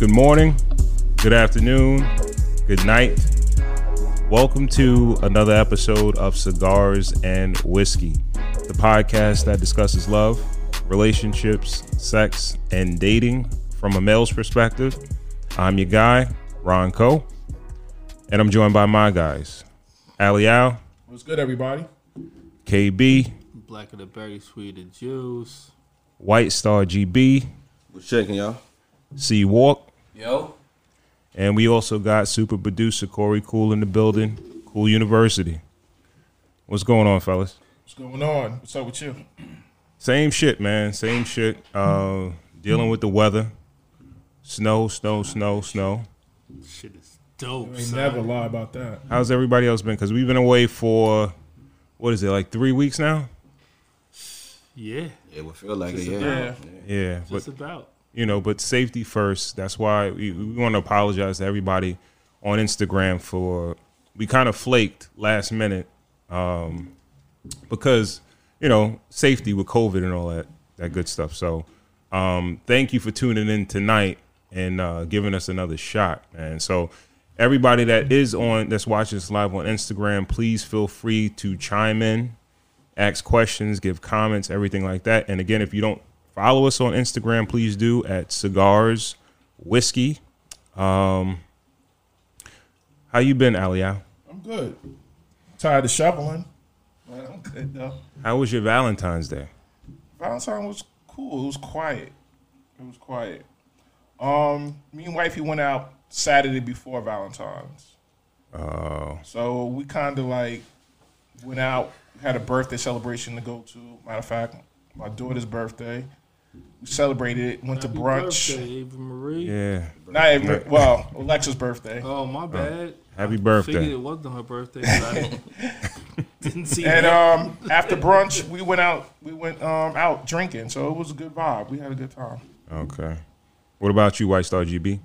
Good morning, good afternoon, good night. Welcome to another episode of Cigars and Whiskey, the podcast that discusses love, relationships, sex, and dating from a male's perspective. I'm your guy, Ron Coe, and I'm joined by my guys, Ali Al. What's good, everybody? KB. Black of the berry, sweet of juice. White Star GB. What's shaking, y'all? C Walk. Yo. And we also got super producer Corey Cool in the building, Cool University. What's going on, fellas? What's going on? What's up with you? Same shit, man. Same shit. Dealing with the weather. Snow. Shit is dope. You ain't never lie about that. How's everybody else been? Because we've been away for, what is it, like 3 weeks now? Yeah. It would feel like it, yeah. Yeah. Just about. You know, but safety first. That's why we want to apologize to everybody on Instagram for, we kind of flaked last minute because, you know, safety with COVID and all that good stuff. So thank you for tuning in tonight and giving us another shot. And so everybody that's watching us live on Instagram, please feel free to chime in, ask questions, give comments, everything like that. And again, if you don't follow us on Instagram, please do at Cigars Whiskey. How you been, Aliyah? I'm good. Tired of shoveling. I'm good though. How was your Valentine's Day? Valentine's was cool. It was quiet. Me and wifey went out Saturday before Valentine's. Oh. So we kind of like went out, had a birthday celebration to go to. Matter of fact, my daughter's birthday. We celebrated it. Went Happy to brunch. Birthday, Eva Marie. Yeah. Not Ava, well, Alexa's birthday. Oh, my bad. Happy birthday. I figured it wasn't her birthday. Didn't see and that. After brunch, we went out drinking, so it was a good vibe. We had a good time. Okay. What about you, White Star GB?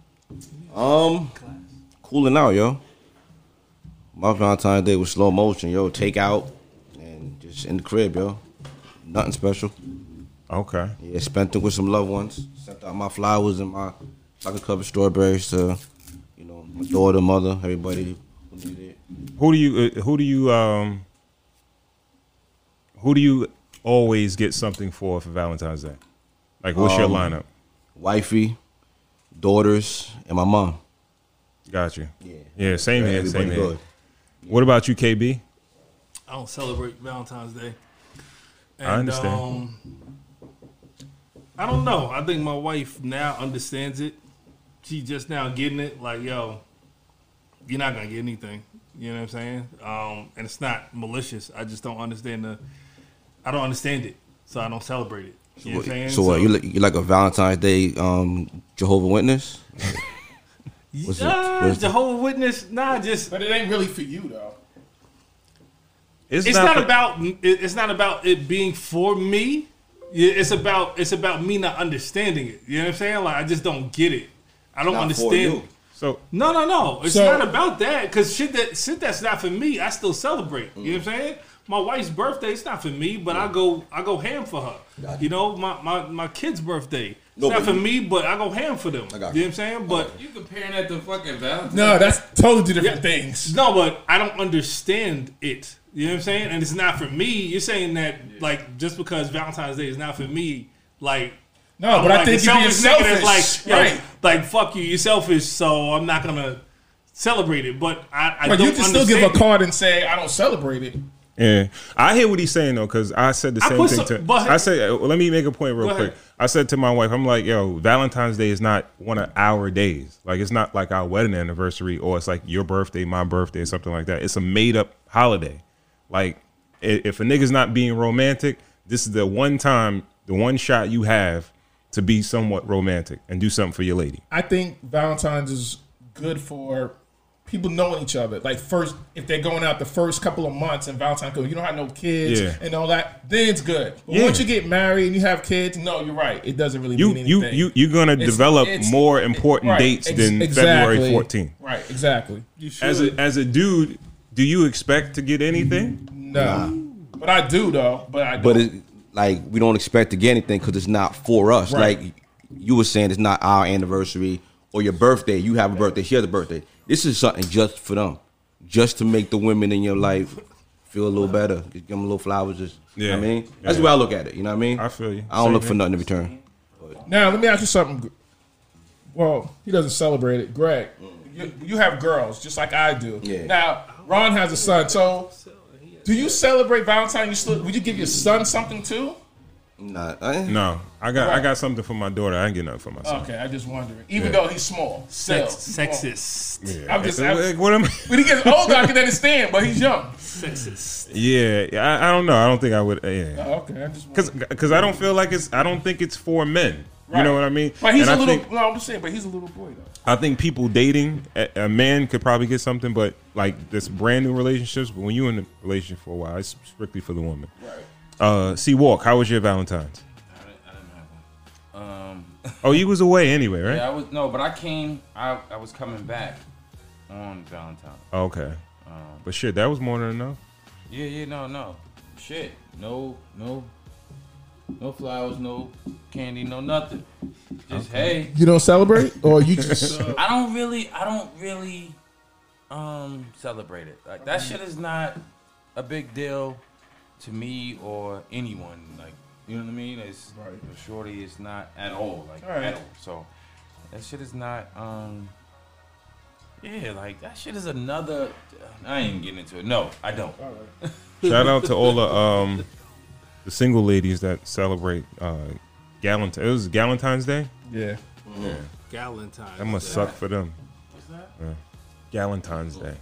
Cooling out, yo. My Valentine's Day was slow motion, yo. Take out and just in the crib, yo. Nothing special. Okay. Yeah, spent it with some loved ones. Sent out my flowers and my chocolate covered strawberries to, you know, my daughter, mother, everybody who needed it. Who do you always get something for Valentine's Day? Like, what's your lineup? Wifey, daughters, and my mom. Got you. Yeah. Yeah, same here. What about you, KB? I don't celebrate Valentine's Day. And, I understand. I don't know. I think my wife now understands it. She just now getting it. Like, yo, you're not going to get anything. You know what I'm saying? And it's not malicious. I just don't understand I don't understand it. So I don't celebrate it. You know what I'm saying? So what? You like a Valentine's Day Jehovah's Witness? Jehovah's Witness? Nah, just. But it ain't really for you, though. It's not about it being for me. It's about me not understanding it. You know what I'm saying? Like, I just don't get it. I don't understand. So no. It's not about that, because shit that's not for me, I still celebrate. You know what I'm saying? My wife's birthday, it's not for me, but I go ham for her. You know, my kid's birthday. It's not for me, but I go ham for them. You know what I'm saying? But you comparing that to fucking Valentine's? No, that's totally different things. No, but I don't understand it. You know what I'm saying? And it's not for me. You're saying that like just because Valentine's Day is not for me, like no, but like, I think you're selfish. Right. Like fuck you, you're selfish. So I'm not gonna celebrate it. But I but don't you can still give a card and say I don't celebrate it. Yeah, I hear what he's saying though, because I said the same thing to. I said, let me make a point real quick. I said to my wife, I'm like, yo, Valentine's Day is not one of our days. Like, it's not like our wedding anniversary, or it's like your birthday, my birthday, or something like that. It's a made up holiday. Like, if a nigga's not being romantic, this is the one time, the one shot you have to be somewhat romantic and do something for your lady. I think Valentine's is good for people knowing each other. Like, first, if they're going out the first couple of months and Valentine's, you don't have no kids and all that, then it's good. But once you get married and you have kids, no, you're right. It doesn't really mean anything. You're going to develop more important dates than exactly. February 14th. Right, exactly. You should. As a dude, do you expect to get anything? No. But I do, though. But I don't. But, we don't expect to get anything because it's not for us. Right. Like you were saying, it's not our anniversary or your birthday, you have a birthday, she has a birthday. This is something just for them, just to make the women in your life feel a little better. Just give them a little flowers. Just, you know what I mean? That's the way I look at it. You know what I mean? I feel you. I don't look for nothing in return. Now, let me ask you something. Well, he doesn't celebrate it. Greg, you have girls just like I do. Yeah. Now, Ron has a son. So, do you celebrate Valentine's? Would you give your son something too? No, I got something for my daughter. I ain't get nothing for my son. Okay, I just wondering. Even though he's small, sexist. Yeah. When he gets older, I can understand, but he's young. Sexist. Yeah, I don't know. I don't think I would. Yeah. Oh, okay, I just because I don't feel like it's. I don't think it's for men. Right. You know what I mean? But he's I'm just saying. But he's a little boy though. I think people dating a man could probably get something, but like this brand new relationships. But when you're in a relationship for a while, it's strictly for the woman. Right. C-Walk, how was your Valentine's? I didn't have one. Oh, you was away anyway, right? Yeah, I was. No, but I came. I was coming back on Valentine's. Okay. But shit, that was more than enough. Yeah, no. Shit, no flowers, no candy, no nothing. Just hey. You don't celebrate, or you just? I don't really celebrate it. Like that shit is not a big deal to me or anyone, like, you know what I mean? It's right. Shorty is not at all, like, right. At all. So that shit is not, like that shit is another. I ain't getting into it. No, I don't. All right. Shout out to all the single ladies that celebrate Galentine's. It was Galentine's Day. Yeah, yeah. Galentine's. That must suck for them. What's that? Yeah. Galentine's Day.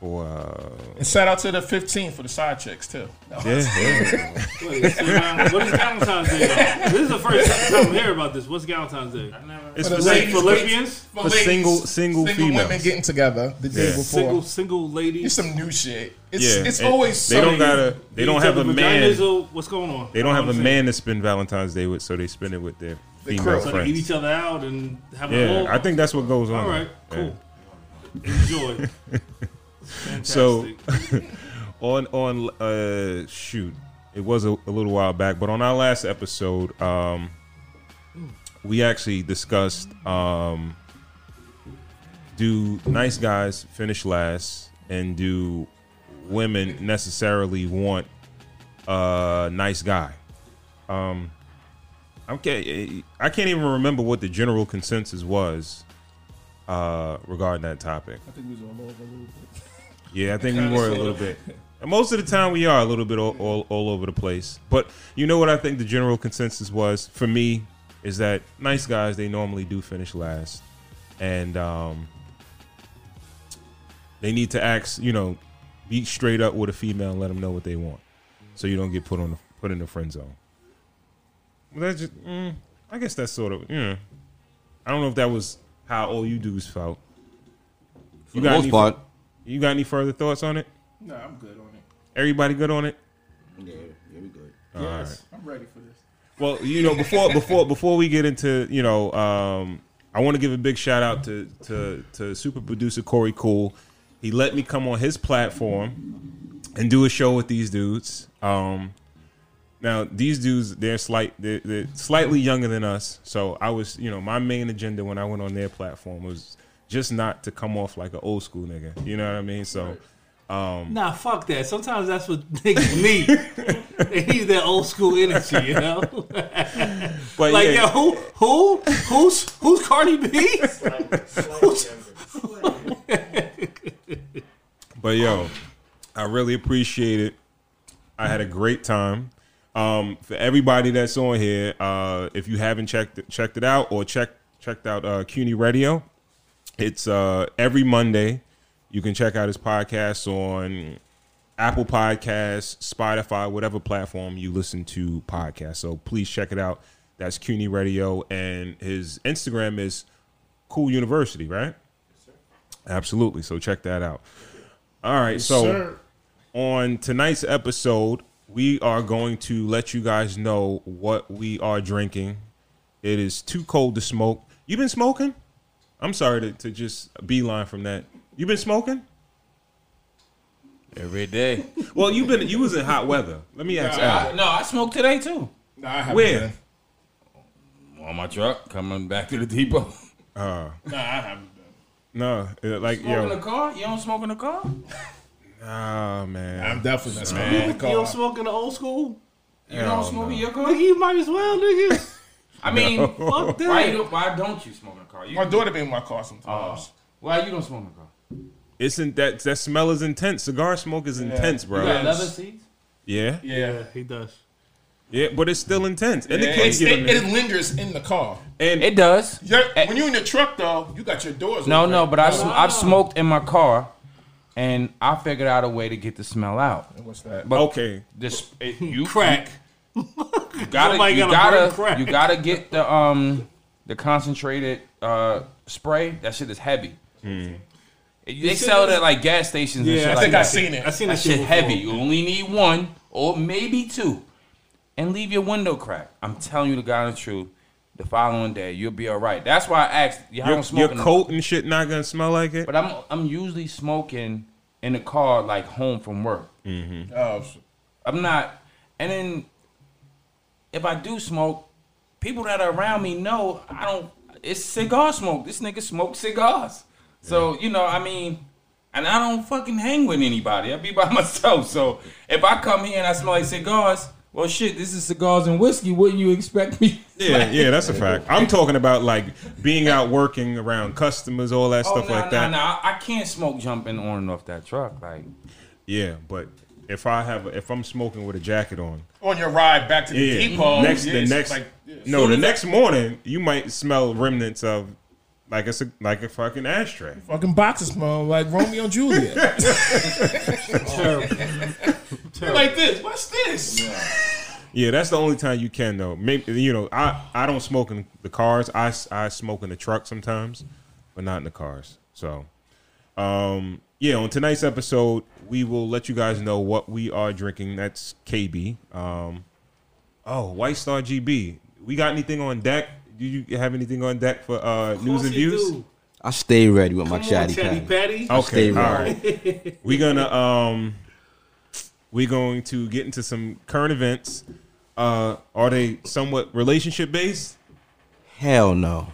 Wow. And shout out to the 15th for the side chicks too. No. Yeah. Wait, so now, what is Galentine's Day about? This is the first time I'm hearing about this. What's Galentine's Day? I never. It's for lesbians, for single females, women getting together the day before. Single ladies. It's some new shit. It's always they don't gotta. They don't have a man. What's going on? They don't have a man to spend Valentine's Day with, so they spend it with their female friends. They eat each other out and have a little. I think that's what goes on. All right, cool. Enjoy. Fantastic. So, it was a little while back, but on our last episode, we actually discussed do nice guys finish last, and do women necessarily want a nice guy? I can't even remember what the general consensus was regarding that topic. I think we was all over a little bit. Yeah, I think we were a little bit. And most of the time, we are a little bit all over the place. But you know what I think the general consensus was for me is that nice guys, they normally do finish last. And they need to ask, be straight up with a female and let them know what they want. So you don't get put in the friend zone. Well, that's just, I guess that's sort of, I don't know if that was how all you dudes felt. For the most part. You got any further thoughts on it? No, I'm good on it. Everybody good on it? Yeah, we good. Yes, right. I'm ready for this. Well, before we get into, I want to give a big shout out to super producer Corey Cool. He let me come on his platform and do a show with these dudes. Now these dudes, they're slightly younger than us, so I was, my main agenda when I went on their platform was just not to come off like an old school nigga. You know what I mean? So, nah, fuck that. Sometimes that's what niggas need. They need that old school energy, But like, who's Cardi B? But I really appreciate it. I had a great time. For everybody that's on here, if you haven't checked it out or checked out CUNY Radio. It's every Monday. You can check out his podcast on Apple Podcasts, Spotify, whatever platform you listen to podcasts. So please check it out. That's CUNY Radio. And his Instagram is Cool University, right? Yes, sir. Absolutely. So check that out. All right. Yes, sir. On tonight's episode, we are going to let you guys know what we are drinking. It is Too Cold to Smoke. You been smoking? I'm sorry to just beeline from that. You been smoking? Every day. Well, you was in hot weather. Let me ask Al. No, I smoked today too. No, I haven't. Where? On my truck, coming back to the depot. No, I haven't done it. No, like smoking in the car? You don't smoke in the car? Nah, man. I'm definitely not smoking in the car. You don't smoke in the old school? You don't smoke in your car? Nigga, you might as well, nigga. I mean, fuck that. Why don't you smoke in the car? My daughter be in my car sometimes. Why you don't smoke in the car? Isn't that smell is intense? Cigar smoke is intense, bro. You got leather seeds? Yeah. Yeah, he does. Yeah, but it's still intense. And it lingers in the car. And it does. When you're in the truck, though, you got your doors open. No, but I've smoked in my car, and I figured out a way to get the smell out. And what's that? But okay. You crack. You gotta get the concentrated spray. That shit is heavy. Mm. They sell it at like gas stations and shit. I think I've seen it. I've seen that shit heavy. You only need one or maybe two, and leave your window crack. I'm telling you the God the truth. The following day you'll be all right. That's why I asked. Your coat and shit not gonna smell like it. But I'm usually smoking in the car like home from work. Mm-hmm. Oh, I'm not. And then, if I do smoke, people that are around me know I don't. It's cigar smoke. This nigga smokes cigars. So, I mean, and I don't fucking hang with anybody. I be by myself. So, if I come here and I smell like cigars, well, shit, this is Cigars and Whiskey. Wouldn't you expect me? Yeah, yeah, that's a fact. I'm talking about, like, being out working around customers, all that stuff like that. No, I can't smoke jumping on and off that truck. Like, yeah, but... If I'm smoking with a jacket on your ride back to the depot, the next morning you might smell remnants of like a fucking ashtray, fucking boxes smell like Romeo and Juliet. Terrible. Terrible. Like this. What's this? Yeah, that's the only time you can though. Maybe I don't smoke in the cars. I smoke in the truck sometimes, but not in the cars. So. Yeah, on tonight's episode, we will let you guys know what we are drinking. That's KB. White Star GB. We got anything on deck? Do you have anything on deck for news and views? Do. I stay ready with my chatty patty. Okay, all right. We're going to get into some current events. Are they somewhat relationship based? Hell no.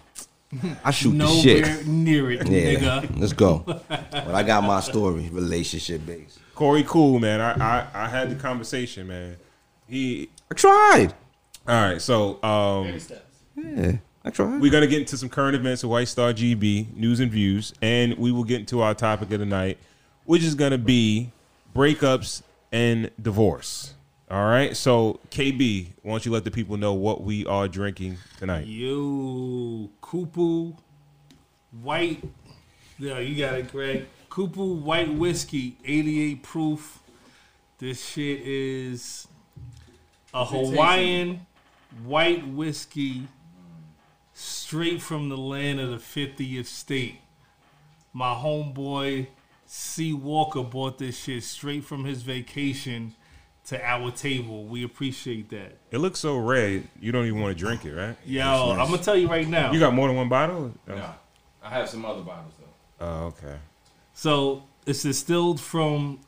I shoot the shit. Nowhere near it, nigga. Let's go. But I got my story, relationship based. Corey, cool, man. I had the conversation, man. I tried. All right, so I tried. We're gonna get into some current events of White Star GB news and views, and we will get into our topic of the night, which is gonna be breakups and divorce. All right, so KB, why don't you let the people know what we are drinking tonight? Yo, Kupu White. No, you got it, Greg. Kupu White Whiskey, 88 proof. This shit is a Hawaiian white whiskey straight from the land of the 50th state. My homeboy, C. Walker, bought this shit straight from his vacation to our table. We appreciate that. It looks so red, you don't even want to drink it, right? Yo, nice. I'm going to tell you right now. You got more than one bottle? No. Nah, I have some other bottles, though. Oh, okay. So, it's distilled from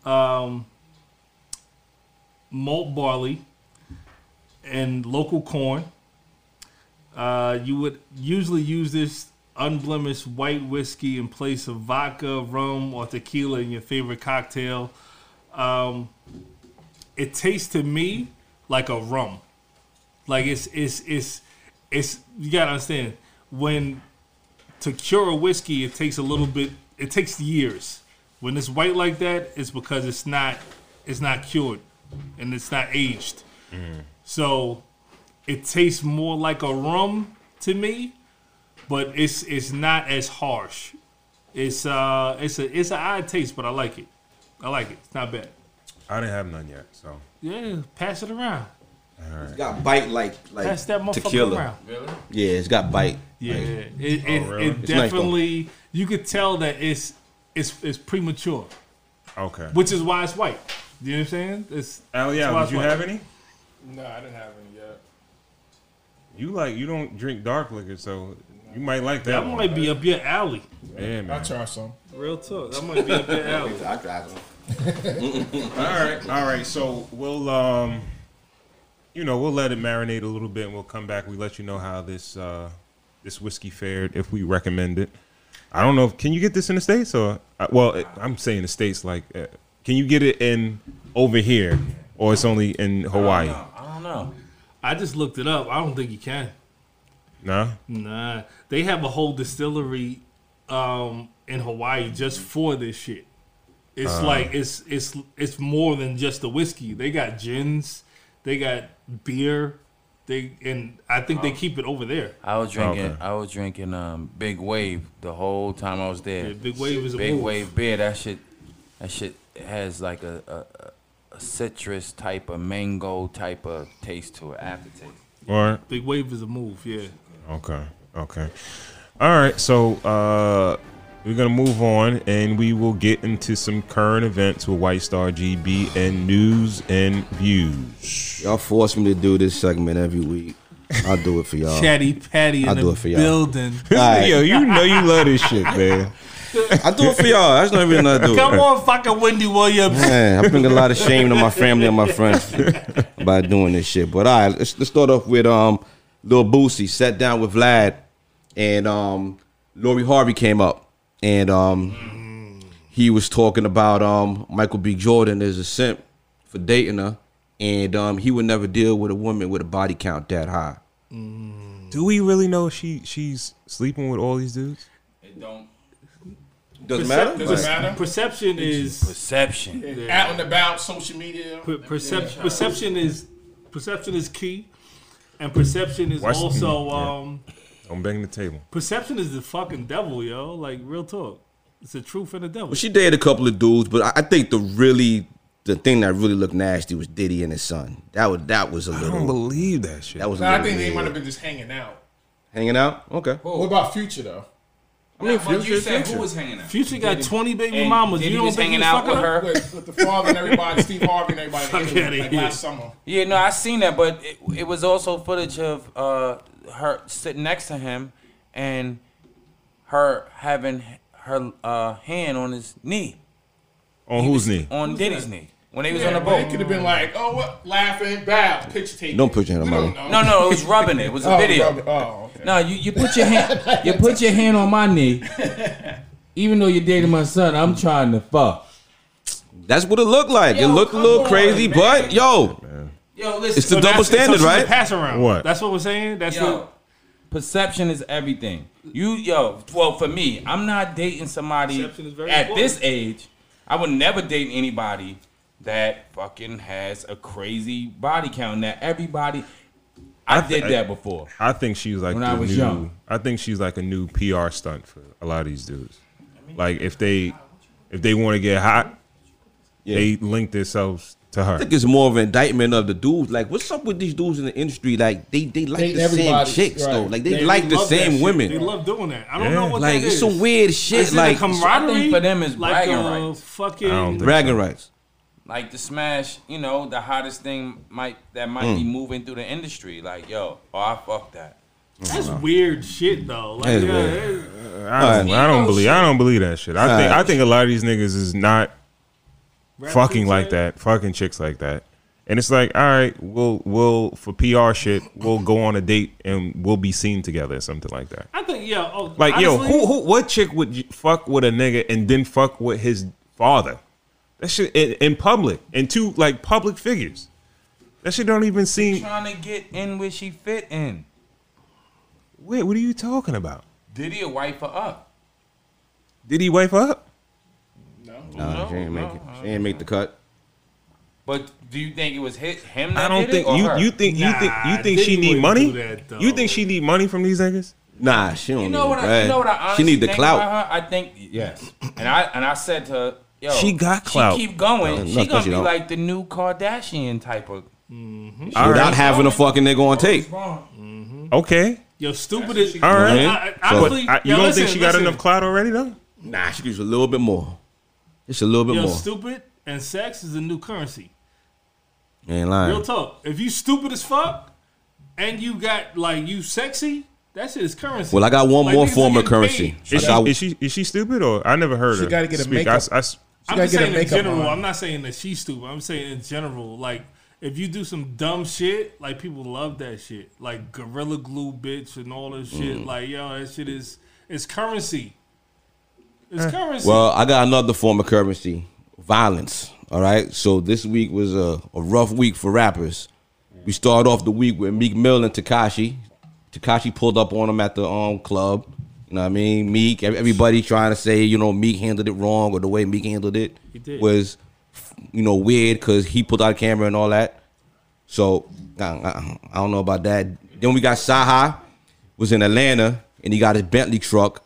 malt barley and local corn. You would usually use this unblemished white whiskey in place of vodka, rum, or tequila in your favorite cocktail. It tastes to me like a rum. Like it's you gotta understand, when to cure a whiskey it takes a little bit, it takes years. When it's white like that, it's because it's not cured and it's not aged. Mm. So it tastes more like a rum to me, but it's not as harsh. It's an odd taste, but I like it. It's not bad. I didn't have none yet, so yeah, pass it around. All right. It's got bite like pass that motherfucker tequila. Around. Really? Yeah, it's got bite. Yeah, like, really? It definitely nice, you could tell that it's premature. Okay, which is why it's white. You know what I'm saying? It's Aliyah, did you have any? No, I didn't have any yet. You don't drink dark liquor, so you might like that. That might be up your alley. Yeah, man. I try some. Real talk. That might be up your alley. I try some. All right. So we'll, we'll let it marinate a little bit, and we'll come back. We let you know how this this whiskey fared if we recommend it. I don't know. Can you get this in the States? Or well, I'm saying the States. Like, can you get it in over here, or it's only in Hawaii? I don't know. I just looked it up. I don't think you can. Nah. They have a whole distillery in Hawaii just for this shit. It's like it's more than just the whiskey. They got gins, they got beer. I think they keep it over there. I was drinking Big Wave the whole time I was there. Yeah, Big Wave beer. That shit has like a citrus type of mango type of taste to it, aftertaste. All right. Big Wave is a move. Yeah. Okay. All right. So we're gonna move on, and we will get into some current events with White Star GB and news and views. Y'all force me to do this segment every week. I'll do it for y'all. Chatty Patty in the building. Right. Yo, you know you love this shit, man. I do it for y'all. That's not even nothing I do. Come on, fucking Wendy Williams. Man, I bring a lot of shame to my family and my friends by doing this shit. But all right, let's start off with Lil Boosie sat down with Vlad, and Lori Harvey came up, and he was talking about Michael B. Jordan as a simp for dating her, and he would never deal with a woman with a body count that high. Do we really know she's sleeping with all these dudes? It don't. Doesn't matter. Perception is perception. Yeah. Out and about, social media. Perception is key, and perception is also. Don't bang the table. Perception is the fucking devil, yo. Like, real talk, it's the truth and the devil. Well, she dated a couple of dudes, but I think the thing that really looked nasty was Diddy and his son. That was a little. I don't believe that shit. I think they might have been just hanging out. Hanging out? Okay. Well, what about Future though? I mean, you said who was hanging out? Future got 20 baby mamas. You don't think hanging out with her? With the father and everybody, Steve Harvey and everybody. Like last summer. Yeah, no, I seen that, but it was also footage of her sitting next to him and her having her hand on his knee. On whose knee? On Diddy's knee. When they was on the boat. It could have been like, what? Laughing, bow, picture taking. Don't put your hand on my knee. No, it was rubbing it. It was a video. Okay. No, you put your hand on my knee. Even though you're dating my son, I'm trying to fuck. That's what it looked like. It looked a little crazy, man. But yo, listen. It's the double standard, right? A pass around. What? That's what we're saying. That's what perception is everything. Well, for me, I'm not dating somebody at this age. I would never date anybody that fucking has a crazy body count. That everybody, I did that before. I think she's like when I was young. I think she's like a new PR stunt for a lot of these dudes. Like if they want to get hot, they link themselves to her. I think it's more of an indictment of the dudes. Like, what's up with these dudes in the industry? Like they like the same chicks though. Like they like the same women. They love doing that. I don't know what that is. Like it's some weird shit. Like camaraderie for them is bragging rights. Fucking bragging rights. Like the smash, the hottest thing might be moving through the industry. Like, I fuck that. That's weird shit though. Like, weird. I don't believe that shit. I think a lot of these niggas is not fucking like that, fucking chicks like that. And it's like, all right, we'll for PR shit, we'll go on a date and we'll be seen together or something like that. I think what chick would you fuck with a nigga and then fuck with his father? That shit in public, and two like public figures. That shit don't even seem. She's trying to get in where she fit in. Wait, what are you talking about? Did he wife her up? Did he wife her up? No, she ain't make it. She ain't make the cut. But do you think it was him? That I don't think it, you. Her? You think she need money? You think she need money from these niggas? Nah, she don't. You know what I honestly she need the clout. About her? I think yes, and I said to her. Yo, she got clout. She keep going. She gonna be like the new Kardashian type of without having a fucking nigga on tape. Okay. Yo, stupid is all right. You don't think she got enough clout already though? Nah, she gives a little bit more. It's a little bit more. Stupid and sex is the new currency. Ain't lying. Real talk. If you stupid as fuck and you got like you sexy. That shit is currency. Well, I got one more form of currency. Is she stupid or I never heard her? She got to get a makeup. I'm just saying in general. I'm not saying that she's stupid. I'm saying in general, like if you do some dumb shit, like, people love that shit. Like, Gorilla Glue, bitch, and all this shit. Like, yo, that shit is, it's currency. It's currency. Well, I got another form of currency. Violence. All right? So this week was a rough week for rappers. We started off the week with Meek Mill and Takashi. Takashi pulled up on him at the club. You know what I mean? Meek, everybody trying to say, you know, Meek handled it wrong, or the way Meek handled it was, you know, weird because he pulled out a camera and all that. So I don't know about that. Then we got Saha, was in Atlanta, and he got his Bentley truck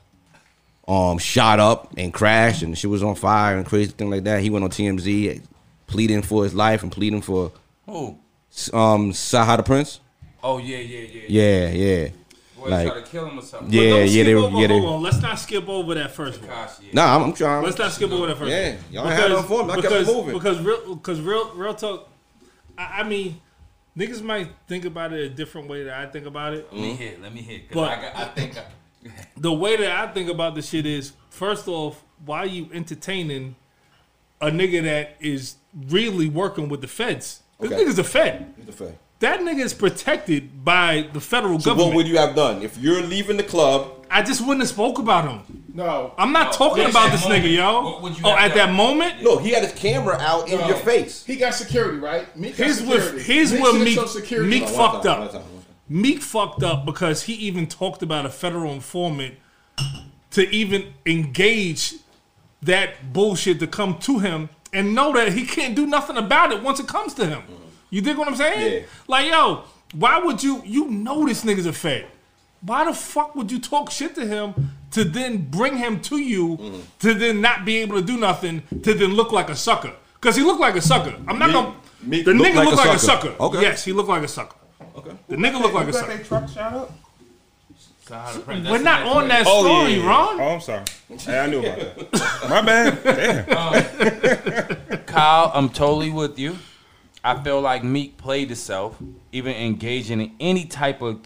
shot up and crashed, and shit was on fire and crazy thing like that. He went on TMZ pleading for his life and pleading for Saha the Prince. Oh, yeah. Like, try to kill him or something. Hold on. Let's not skip over that first one. I'm trying. Let's not skip over that first one. Yeah, y'all had no form. I kept moving. Because real talk, I mean, niggas might think about it a different way that I think about it. Let me hear. The way that I think about this shit is, first off, why are you entertaining a nigga that is really working with the feds? This nigga's a fed. He's a fed. That nigga is protected by the federal government. What would you have done? If you're leaving the club... I just wouldn't have spoke about him. No. I'm not talking about this nigga, yo. What would you at that moment? No, he had his camera out in your face. He got security, right? Meek got security. Here's where Meek fucked up. Meek fucked up because he even talked about a federal informant to even engage that bullshit to come to him and know that he can't do nothing about it once it comes to him. You dig what I'm saying? Yeah. Like, yo, why would you know this nigga's a fed. Why the fuck would you talk shit to him to then bring him to you to then not be able to do nothing, to then look like a sucker? Because he looked like a sucker. I'm not going to... The nigga looked like a sucker. Okay. Yes, he looked like a sucker. Okay. The nigga looked like a sucker. They truck shot up? We're not on that story, Ron. Oh, I'm sorry. I knew about that. My bad. Damn. Kyle, I'm totally with you. I feel like Meek played himself, even engaging in any type of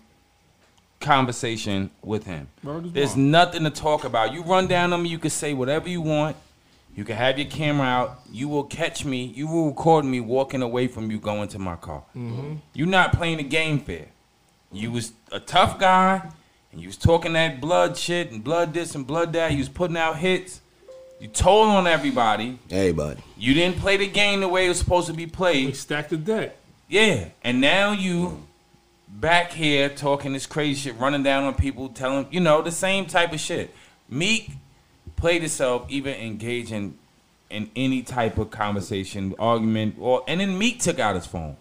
conversation with him. There's nothing to talk about. You run down on me, you can say whatever you want. You can have your camera out. You will catch me. You will record me walking away from you going to my car. Mm-hmm. You're not playing the game fair. You was a tough guy, and you was talking that blood shit and blood this and blood that. You was putting out hits. You told on everybody. You didn't play the game the way it was supposed to be played. We stacked the deck. Yeah. And now you back here talking this crazy shit, running down on people, telling, you know, the same type of shit. Meek played himself, even engaging in any type of conversation, argument, and then Meek took out his phone.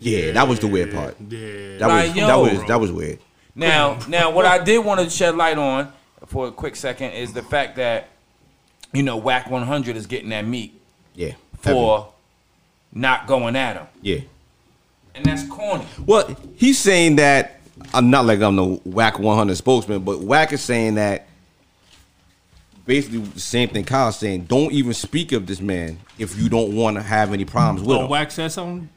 Yeah, that was the weird part. Yeah. That was weird. Now what I did want to shed light on for a quick second is the fact that, you know, WAC 100 is getting that Meek for not going at him. Yeah. And that's corny. Well, he's saying that, I'm not like I'm the WAC 100 spokesman, but WAC is saying that basically the same thing Kyle's saying. Don't even speak of this man if you don't want to have any problems with him. WAC said something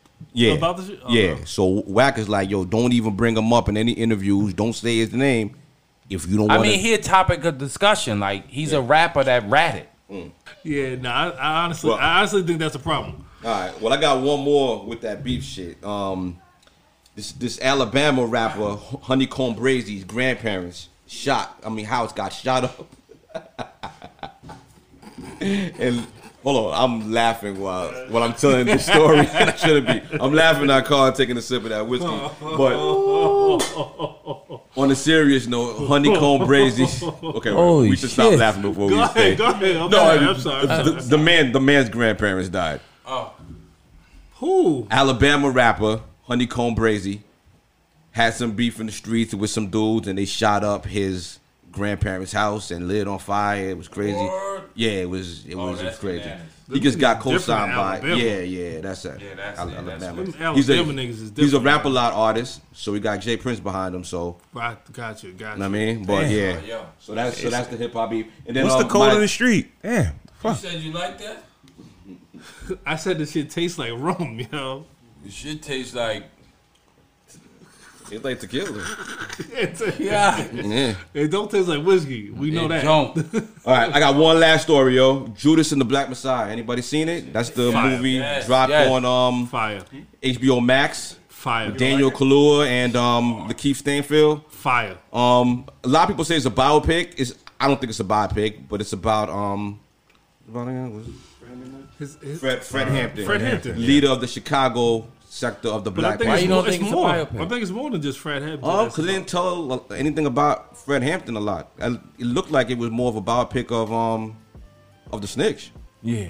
about this? Oh, yeah. No. So WAC is like, yo, don't even bring him up in any interviews. Don't say his name. If you don't want, I mean, he a topic of discussion. Like, he's a rapper that ratted. Yeah, no, I honestly think that's a problem. All right, well, I got one more with that beef shit. This Alabama rapper, Honeycomb Brazy's grandparents house got shot up. And hold on, I'm laughing while I'm telling this story. I shouldn't be. I'm laughing at Carl taking a sip of that whiskey, but. On a serious note, Honeycomb Brazy. Okay, we should stop laughing before we say. Go ahead. I'm sorry. The man's grandparents died. Oh, who? Alabama rapper Honeycomb Brazy had some beef in the streets with some dudes, and they shot up his grandparents' house and lit on fire. It was crazy. What? Yeah, it was crazy. Bananas. He just got co-signed by Alabama. He's a rap a lot artist, so we got Jay Prince behind him. So gotcha. Know what I mean, but so that's the hip hop beef. And then what's the code in the street? Damn, fuck. You said you like that. I said this shit tastes like rum, yo. This shit tastes like It like tequila. Yeah. It don't taste like whiskey. We know that. Don't. All right, I got one last story, yo. Judas and the Black Messiah. Anybody seen it? That's the movie dropped on HBO Max. Fire. Daniel Kaluuya and LaKeith Stanfield. Fire. A lot of people say it's a biopic. I don't think it's a biopic, but it's about Fred Hampton, leader of the Chicago sector of the Black Panthers. I think it's more than just Fred Hampton. Oh, because they didn't tell anything about Fred Hampton a lot. It looked like it was more of a biopic of the snitch. Yeah,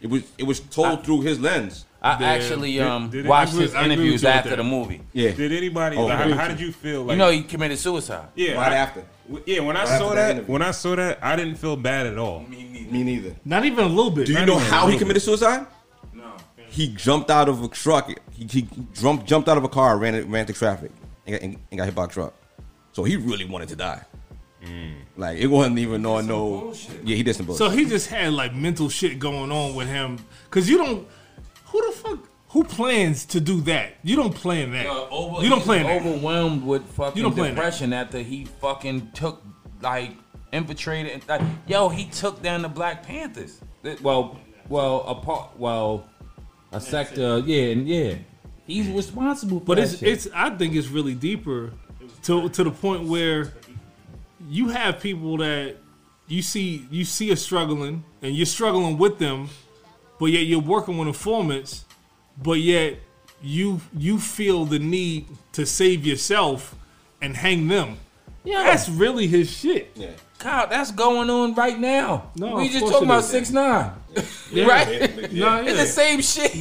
it was told through his lens. I actually watched his interviews after the movie. Yeah. Did anybody? How did you feel? Like, you know, he committed suicide. Yeah, right after. Yeah, when I saw that, I didn't feel bad at all. Me neither. Not even a little bit. Do you know how he committed suicide? No. He jumped out of a truck. He jumped out of a car, ran into traffic, and got hit by a truck. So he really wanted to die. Like, it wasn't even on no bullshit. Yeah, he did some bullshit. So he just had like mental shit going on with him, because you don't. Who the fuck? Who plans to do that? You don't plan that. You don't plan that. Overwhelmed with fucking depression after he fucking took, like, infiltrated. Like, yo, he took down the Black Panthers. A sector. Yeah. He's responsible for that shit. I think it's really deeper to the point where you have people that you see are struggling, and you're struggling with them. But yet you're working with informants, but yet you feel the need to save yourself and hang them. Yeah, that's really his shit. Yeah, Kyle, that's going on right now. No, we just talking about 6ix9ine, right? It's the same shit.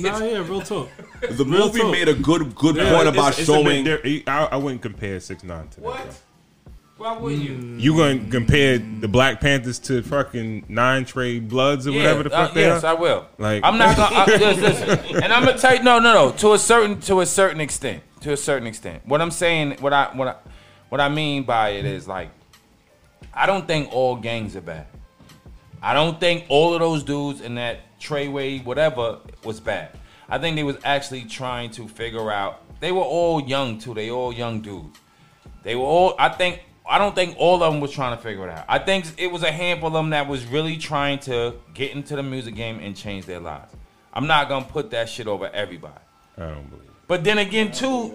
Real talk. The movie made a good point about showing. I wouldn't compare 6ix9ine to what? That. What? Why would you? You going to compare the Black Panthers to fucking 9 Trey Bloods or whatever the fuck they are? Yes, I will. Like, I'm not going to... Listen. And I'm going to tell you... No. To a certain extent. What I'm saying... What I mean by it is, like... I don't think all gangs are bad. I don't think all of those dudes in that Treyway whatever was bad. I think they was actually trying to figure out... They were all young, too. They all young dudes. They were all... I don't think all of them was trying to figure it out. I think it was a handful of them that was really trying to get into the music game and change their lives. I'm not going to put that shit over everybody. I don't believe it. But then again, too,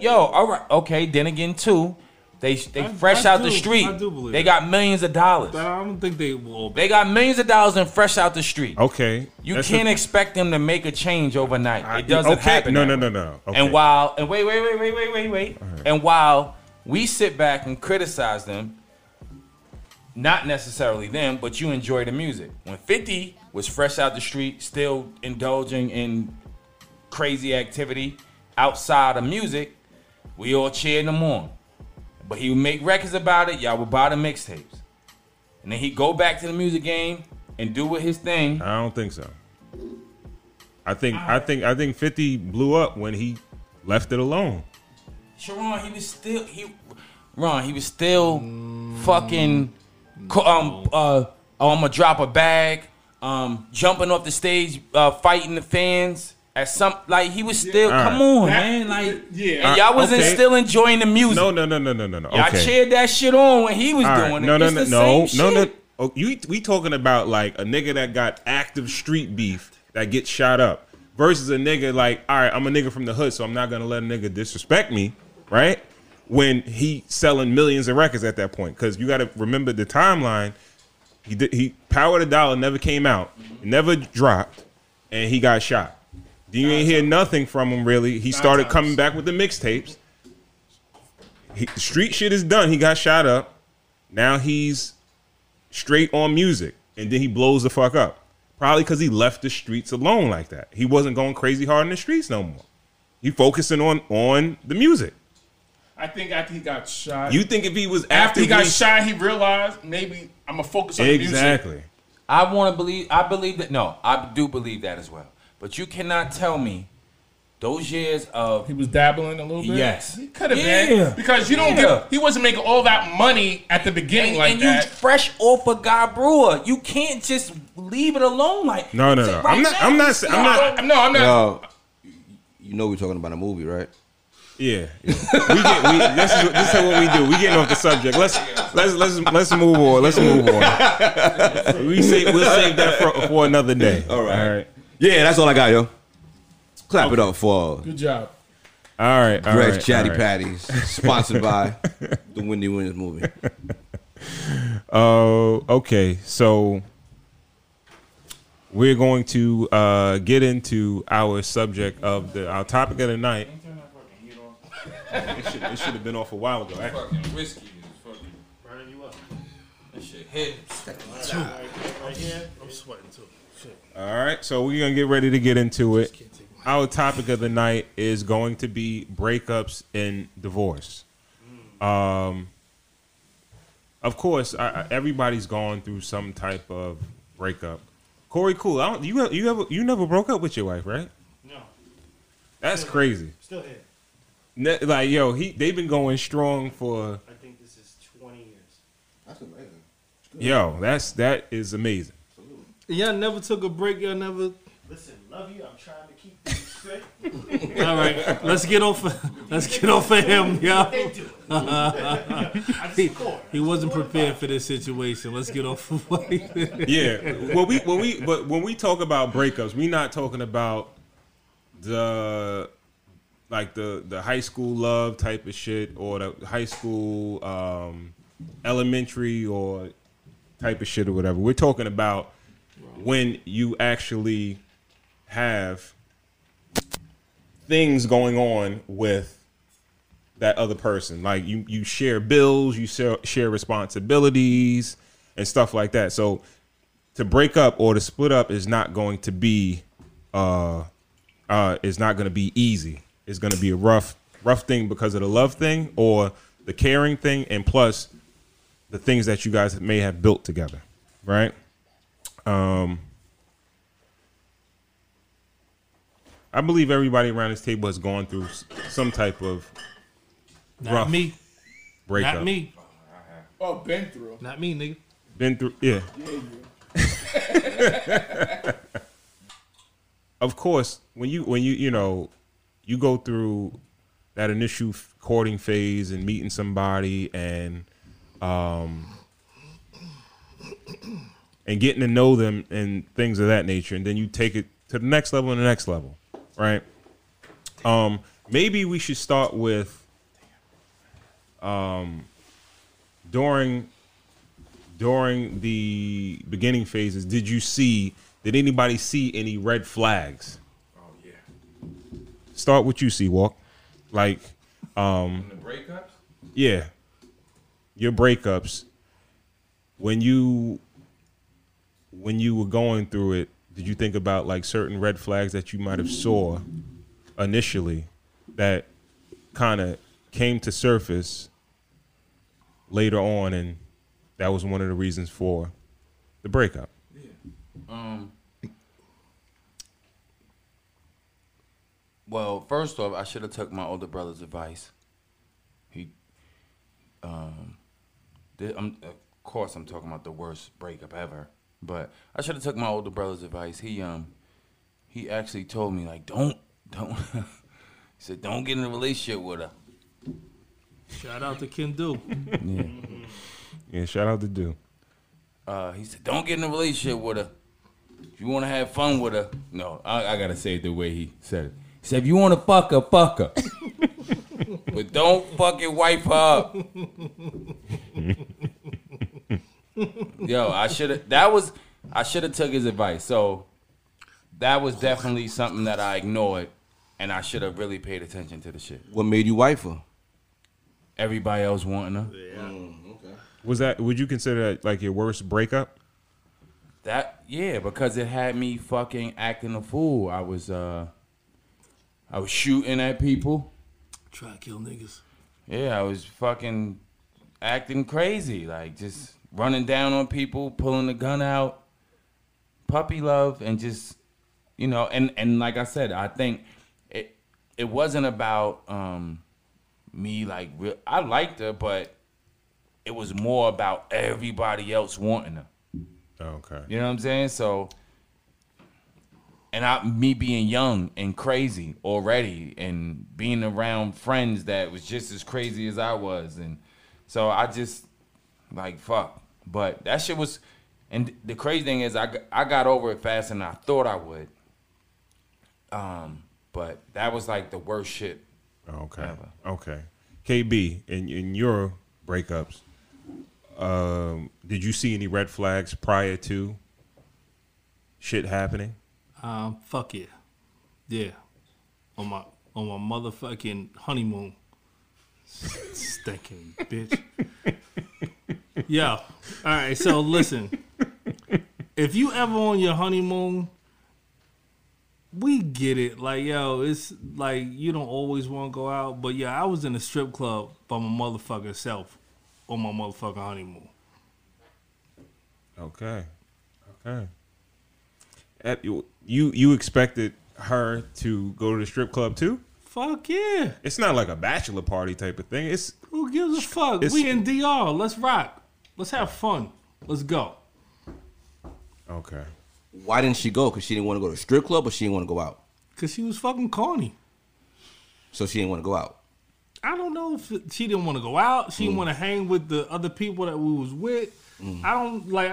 they fresh out the street. I do believe they got millions of dollars. I don't think they will. They got millions of dollars and fresh out the street. Okay. You can't expect them to make a change overnight. It doesn't happen. No. Okay. And wait. Right. And while... we sit back and criticize them, not necessarily them, but you enjoy the music. When 50 was fresh out the street, still indulging in crazy activity outside of music, we all cheered him on. But he would make records about it, y'all would buy the mixtapes. And then he'd go back to the music game and do his thing. I don't think so. I think 50 blew up when he left it alone. Sharon, he was still fucking. I'm gonna drop a bag. Jumping off the stage, fighting the fans. He was still. Yeah, come on, man. And y'all wasn't still enjoying the music. No. Y'all cheered that shit on when he was doing it. No. We talking about like a nigga that got active street beef that gets shot up versus a nigga like, all right, I'm a nigga from the hood, so I'm not gonna let a nigga disrespect me. Right? When he selling millions of records at that point. Because you got to remember the timeline. He Power the Dollar never came out. It never dropped. And he got shot. You ain't hear nothing from him, really. He started coming back with the mixtapes. Street shit is done. He got shot up. Now he's straight on music. And then he blows the fuck up. Probably because he left the streets alone like that. He wasn't going crazy hard in the streets no more. He focusing on the music. I think after he got shot. You think if he was after he got shot, he realized maybe I'm gonna focus on the music. Exactly. I do believe that as well. But you cannot tell me those years of he was dabbling a little bit. Yes, he could have been because you don't get. He wasn't making all that money at the beginning and that. And you fresh off of God Brewer, you can't just leave it alone. Like no. I'm not. I'm not. No. You know we're talking about a movie, right? Yeah, yeah. This is what we do. We getting off the subject. Let's move on. Let's move on. We'll save that for another day. All right. All right. Yeah, that's all I got, yo. Clap it up for good job. All right. Greg's Chatty Patties, sponsored by the Wendy Williams movie. Okay, so we're going to get into our subject of our topic of the night. It should have been off a while ago. Fucking whiskey is fucking burning you up. That shit hit. Right here, I'm sweating too. Shit. All right, so we're gonna get ready to get into it. Our topic of the night is going to be breakups and divorce. Of course, everybody's gone through some type of breakup. Corey, cool. You never broke up with your wife, right? No. That's still crazy. Here. Still here. Like, yo, they've been going strong for, I think this is 20 years. That's amazing. Yo, that is amazing. Absolutely. Y'all never took a break. Y'all never. Listen, love you. I'm trying to keep you straight. All right, let's get off of him, yo. He wasn't prepared for this situation. Let's get off of him. Yeah. But when we talk about breakups, we're not talking about the high school love type of shit, or the high school elementary or type of shit or whatever. We're talking about when you actually have things going on with that other person. Like you share bills, you share responsibilities and stuff like that. So to break up or to split up is not going to be easy. It's going to be a rough thing because of the love thing or the caring thing, and plus the things that you guys may have built together, right? I believe everybody around this table has gone through some type of rough breakup. Not me. Oh, been through. Not me, nigga. Been through, yeah. Of course, when you you go through that initial courting phase and meeting somebody and getting to know them and things of that nature, and then you take it to the next level and the next level, right? Maybe we should start with during the beginning phases. Did anybody see any red flags? Start what you see, Walk. Like, the breakups? Yeah. Your breakups. When you were going through it, did you think about like certain red flags that you might have saw initially that kind of came to surface later on, and that was one of the reasons for the breakup? Yeah. Well, first off, I should have took my older brother's advice. Of course, I'm talking about the worst breakup ever, but I should have took my older brother's advice. He actually told me, like, don't. He said, don't get in a relationship with her. Shout out to Kim Do. Yeah. Yeah, shout out to Do. He said, don't get in a relationship with her. If you want to have fun with her, no, I gotta say it the way he said it. He said, if you want to fuck her, fuck her. But don't fucking wipe her up. Yo, I should have took his advice. So that was definitely something that I ignored, and I should have really paid attention to the shit. What made you wife her? Everybody else wanting her. Yeah. Okay. Would you consider that like your worst breakup? Because it had me fucking acting a fool. I was shooting at people. Try to kill niggas. Yeah, I was fucking acting crazy. Like, just running down on people, pulling the gun out, puppy love, and just, you know, and like I said, I think it wasn't about me, like, I liked her, but it was more about everybody else wanting her. Okay. You know what I'm saying? So And me being young and crazy already and being around friends that was just as crazy as I was. And so I just like, fuck. But that shit was, and the crazy thing is I got over it faster than I thought I would. But that was like the worst shit. Okay. Ever. Okay. KB, in your breakups, did you see any red flags prior to shit happening? Fuck yeah. Yeah. On my motherfucking honeymoon. Stinking bitch. Yo. All right, so listen. If you ever on your honeymoon, we get it. Like, yo, it's like you don't always want to go out. But yeah, I was in a strip club by my motherfucking self on my motherfucking honeymoon. Okay. Okay. You expected her to go to the strip club too? Fuck yeah. It's not like a bachelor party type of thing. It's who gives a fuck? We in DR. Let's rock. Let's have fun. Let's go. Okay. Why didn't she go? Because she didn't want to go to the strip club or she didn't want to go out? Because she was fucking corny. So she didn't want to go out? I don't know if she didn't want to go out. She didn't want to hang with the other people that we was with. Mm. I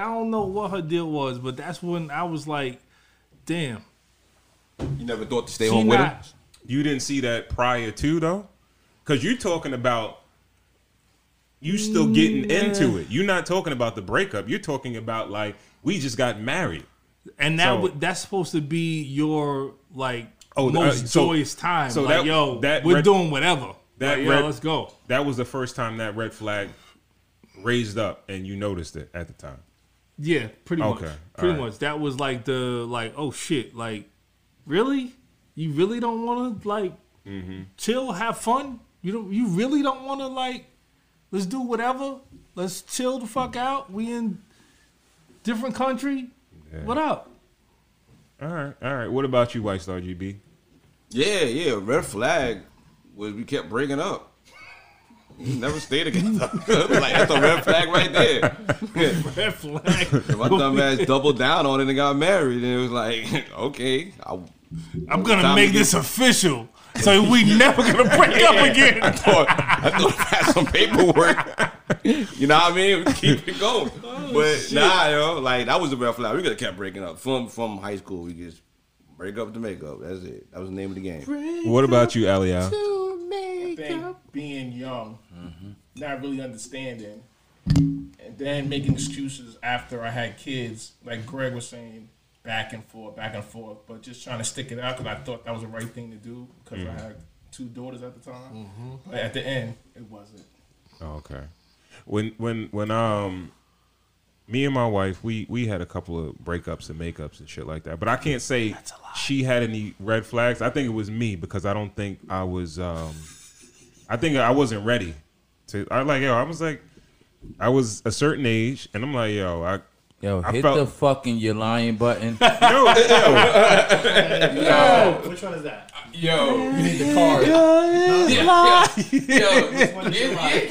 don't know what her deal was, but that's when I was like, damn. You never thought to stay home with him? You didn't see that prior to, though? Because you're talking about you still getting into it. You're not talking about the breakup. You're talking about, like, we just got married. And that's supposed to be your, like, joyous time. So like, we're doing whatever. Let's go. That was the first time that red flag raised up, and you noticed it at the time. Yeah, pretty much. That was like oh shit, like, really? You really don't want to like chill, have fun? You really don't want to like, let's do whatever, let's chill the fuck out. We in different country. Yeah. What up? All right. What about you, White Star GB? Yeah. Red flag was we kept breaking up. We never stayed together. Like, that's a red flag right there. Red flag. My dumb ass doubled down on it and got married. And it was like, okay. I'm going to make this official. So we never going to break up again. I thought I had some paperwork. You know what I mean? Keep it going. Nah, yo. Like, that was a red flag. We could have kept breaking up. From high school, we just break up to make up. That's it. That was the name of the game. What about you, Aliyah? Being young, not really understanding, and then making excuses after I had kids, like Greg was saying, back and forth, but just trying to stick it out because I thought that was the right thing to do because I had two daughters at the time. But at the end, it wasn't. Okay. When me and my wife, we had a couple of breakups and makeups and shit like that. But I can't say she had any red flags. I think it was me because I don't think I was. I think I wasn't ready. I was a certain age, and I'm like, the fucking you lying button. Which one is that? You need the card. Which one is you lying?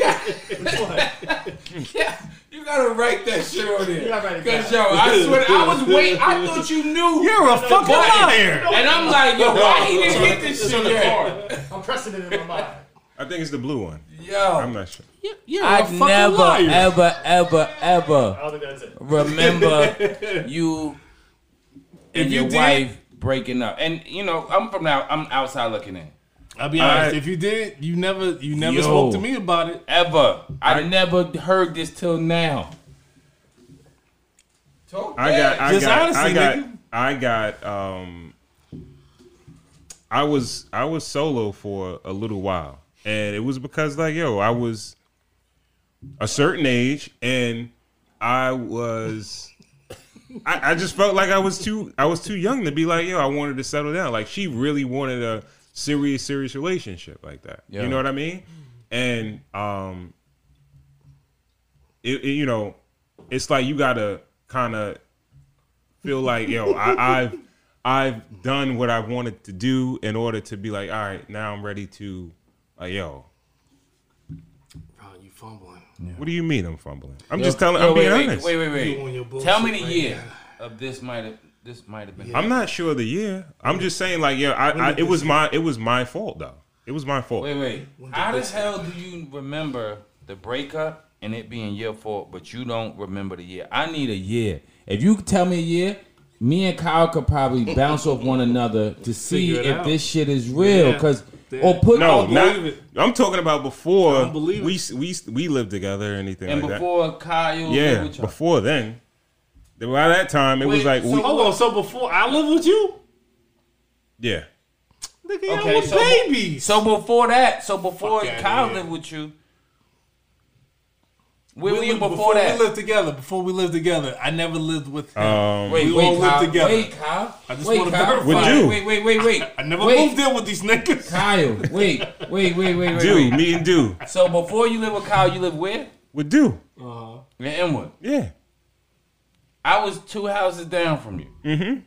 Yeah. You gotta write that shit on there. Because, I swear, I was waiting. I thought you knew. You're a fucking liar. And I'm like, why he didn't hit this shit on the card? I'm pressing it in my mind. I think it's the blue one. I'm not sure. I've never, liar. ever remember you and your wife breaking up. And, I'm from now. I'm outside looking in. I'll be honest. If you did, you never spoke to me about it ever. I never heard this till now. I was solo for a little while, and it was because I was a certain age, and I just felt like I was too young to be like, I wanted to settle down. Like, she really wanted a serious relationship like that. Yeah. You know what I mean? And it's like you gotta kind of feel like I've done what I wanted to do in order to be like, all right, now I'm ready to Bro, you fumbling. Yeah. What do you mean I'm fumbling? I'm just telling. I'm being honest. Wait. Tell me the year of this might have. this might have been. I'm not sure of the year. I'm just saying, like, yeah, it was my fault though. It was my fault. Wait. How the hell do you remember the breakup and it being your fault, but you don't remember the year? I need a year. If you tell me a year, me and Kyle could probably bounce off one another to see if this shit is real. Because I'm talking about before we lived together or anything and like before that. Kyle, yeah, before then. By that time, it was like... So before I lived with you? Yeah. Nigga, y'all was babies. So before Kyle lived with you, where were you before that? Before we lived together, I never lived with him. Wait, Kyle. I just want to verify. Wait. I never moved in with these niggas. Kyle, wait. Dude, me and Dude. So before you live with Kyle, you live where? With Dude. Uh-huh. In Inwood. Yeah. I was 2 houses down from you. Mm-hmm.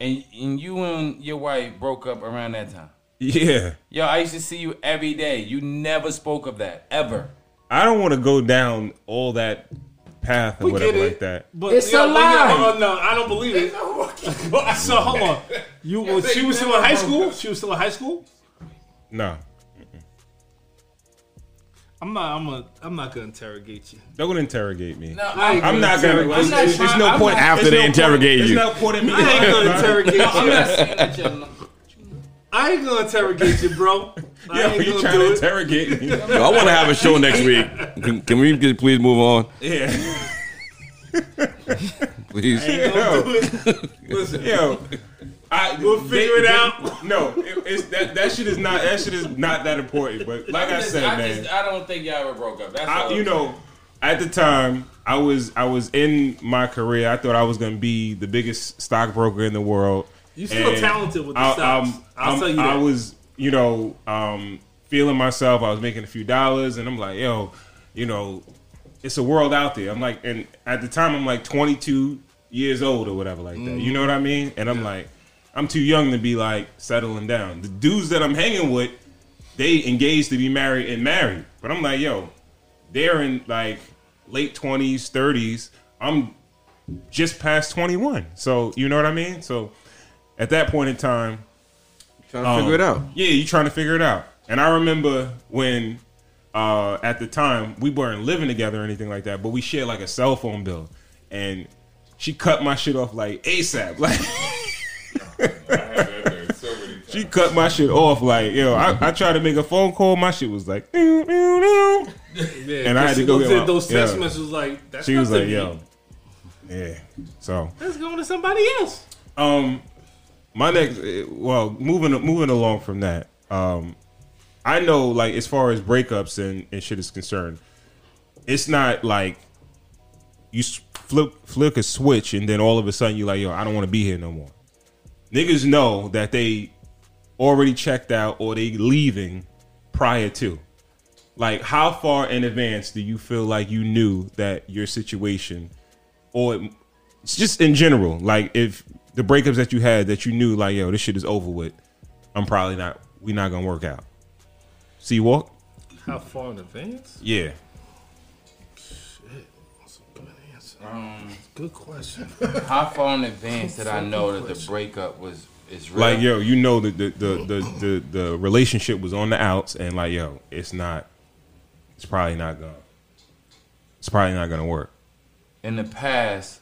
And you and your wife broke up around that time. Yeah. Yo, I used to see you every day. You never spoke of that, ever. I don't want to go down all that path or whatever like that. But it's a lie. No, I don't believe it. So, hold on. She was still in high school? She was still in high school? No. I'm not gonna interrogate you. Don't interrogate me. No, I'm not gonna. There's no point after they interrogate you. There's no point in me. I ain't gonna interrogate you. I'm not saying that you're. I ain't gonna interrogate you, bro. Yo, you trying to interrogate me? Yo, I want to have a show next week. Can we please move on? Yeah. Please. Listen, yo. We'll figure it out. No, it's that shit is not. That shit is not that important. But like I said, man, I don't think y'all ever broke up. That's at the time, I was in my career. I thought I was gonna be the biggest stockbroker in the world. You still talented with the stocks. I'll tell you that. I was, feeling myself. I was making a few dollars, and I'm like, yo, it's a world out there. I'm like, and at the time, I'm like 22 years old or whatever like that. You know what I mean? And I'm like. I'm too young to be like settling down. The dudes that I'm hanging with, they engaged to be married and married. But I'm like, yo, they're in like late 20s, 30s. I'm just past 21. So, you know what I mean? So, at that point in time. You're trying to figure it out. Yeah, you're trying to figure it out. And I remember when, at the time, we weren't living together or anything like that. But we shared like a cell phone bill. And she cut my shit off like ASAP. Like... She cut my shit off like, yo, I tried to make a phone call. My shit was like, and I had to go get my, those text messages like, that's she was like, yo, yeah. So let's go to somebody else. My next, moving along from that. I know, like, as far as breakups and shit is concerned, it's not like you flick a switch and then all of a sudden you like, yo, I don't want to be here no more. Niggas know that they already checked out or they leaving prior to. Like, how far in advance do you feel like you knew that your situation, or it's just in general, like if the breakups that you had that you knew like, yo, this shit is over with, I'm probably not, we not gonna work out. See what? How far in advance? Yeah. Good question. How far in advance did I know that the breakup is real? Like, yo, you know that the relationship was on the outs, and like, yo, it's probably not gonna work. In the past,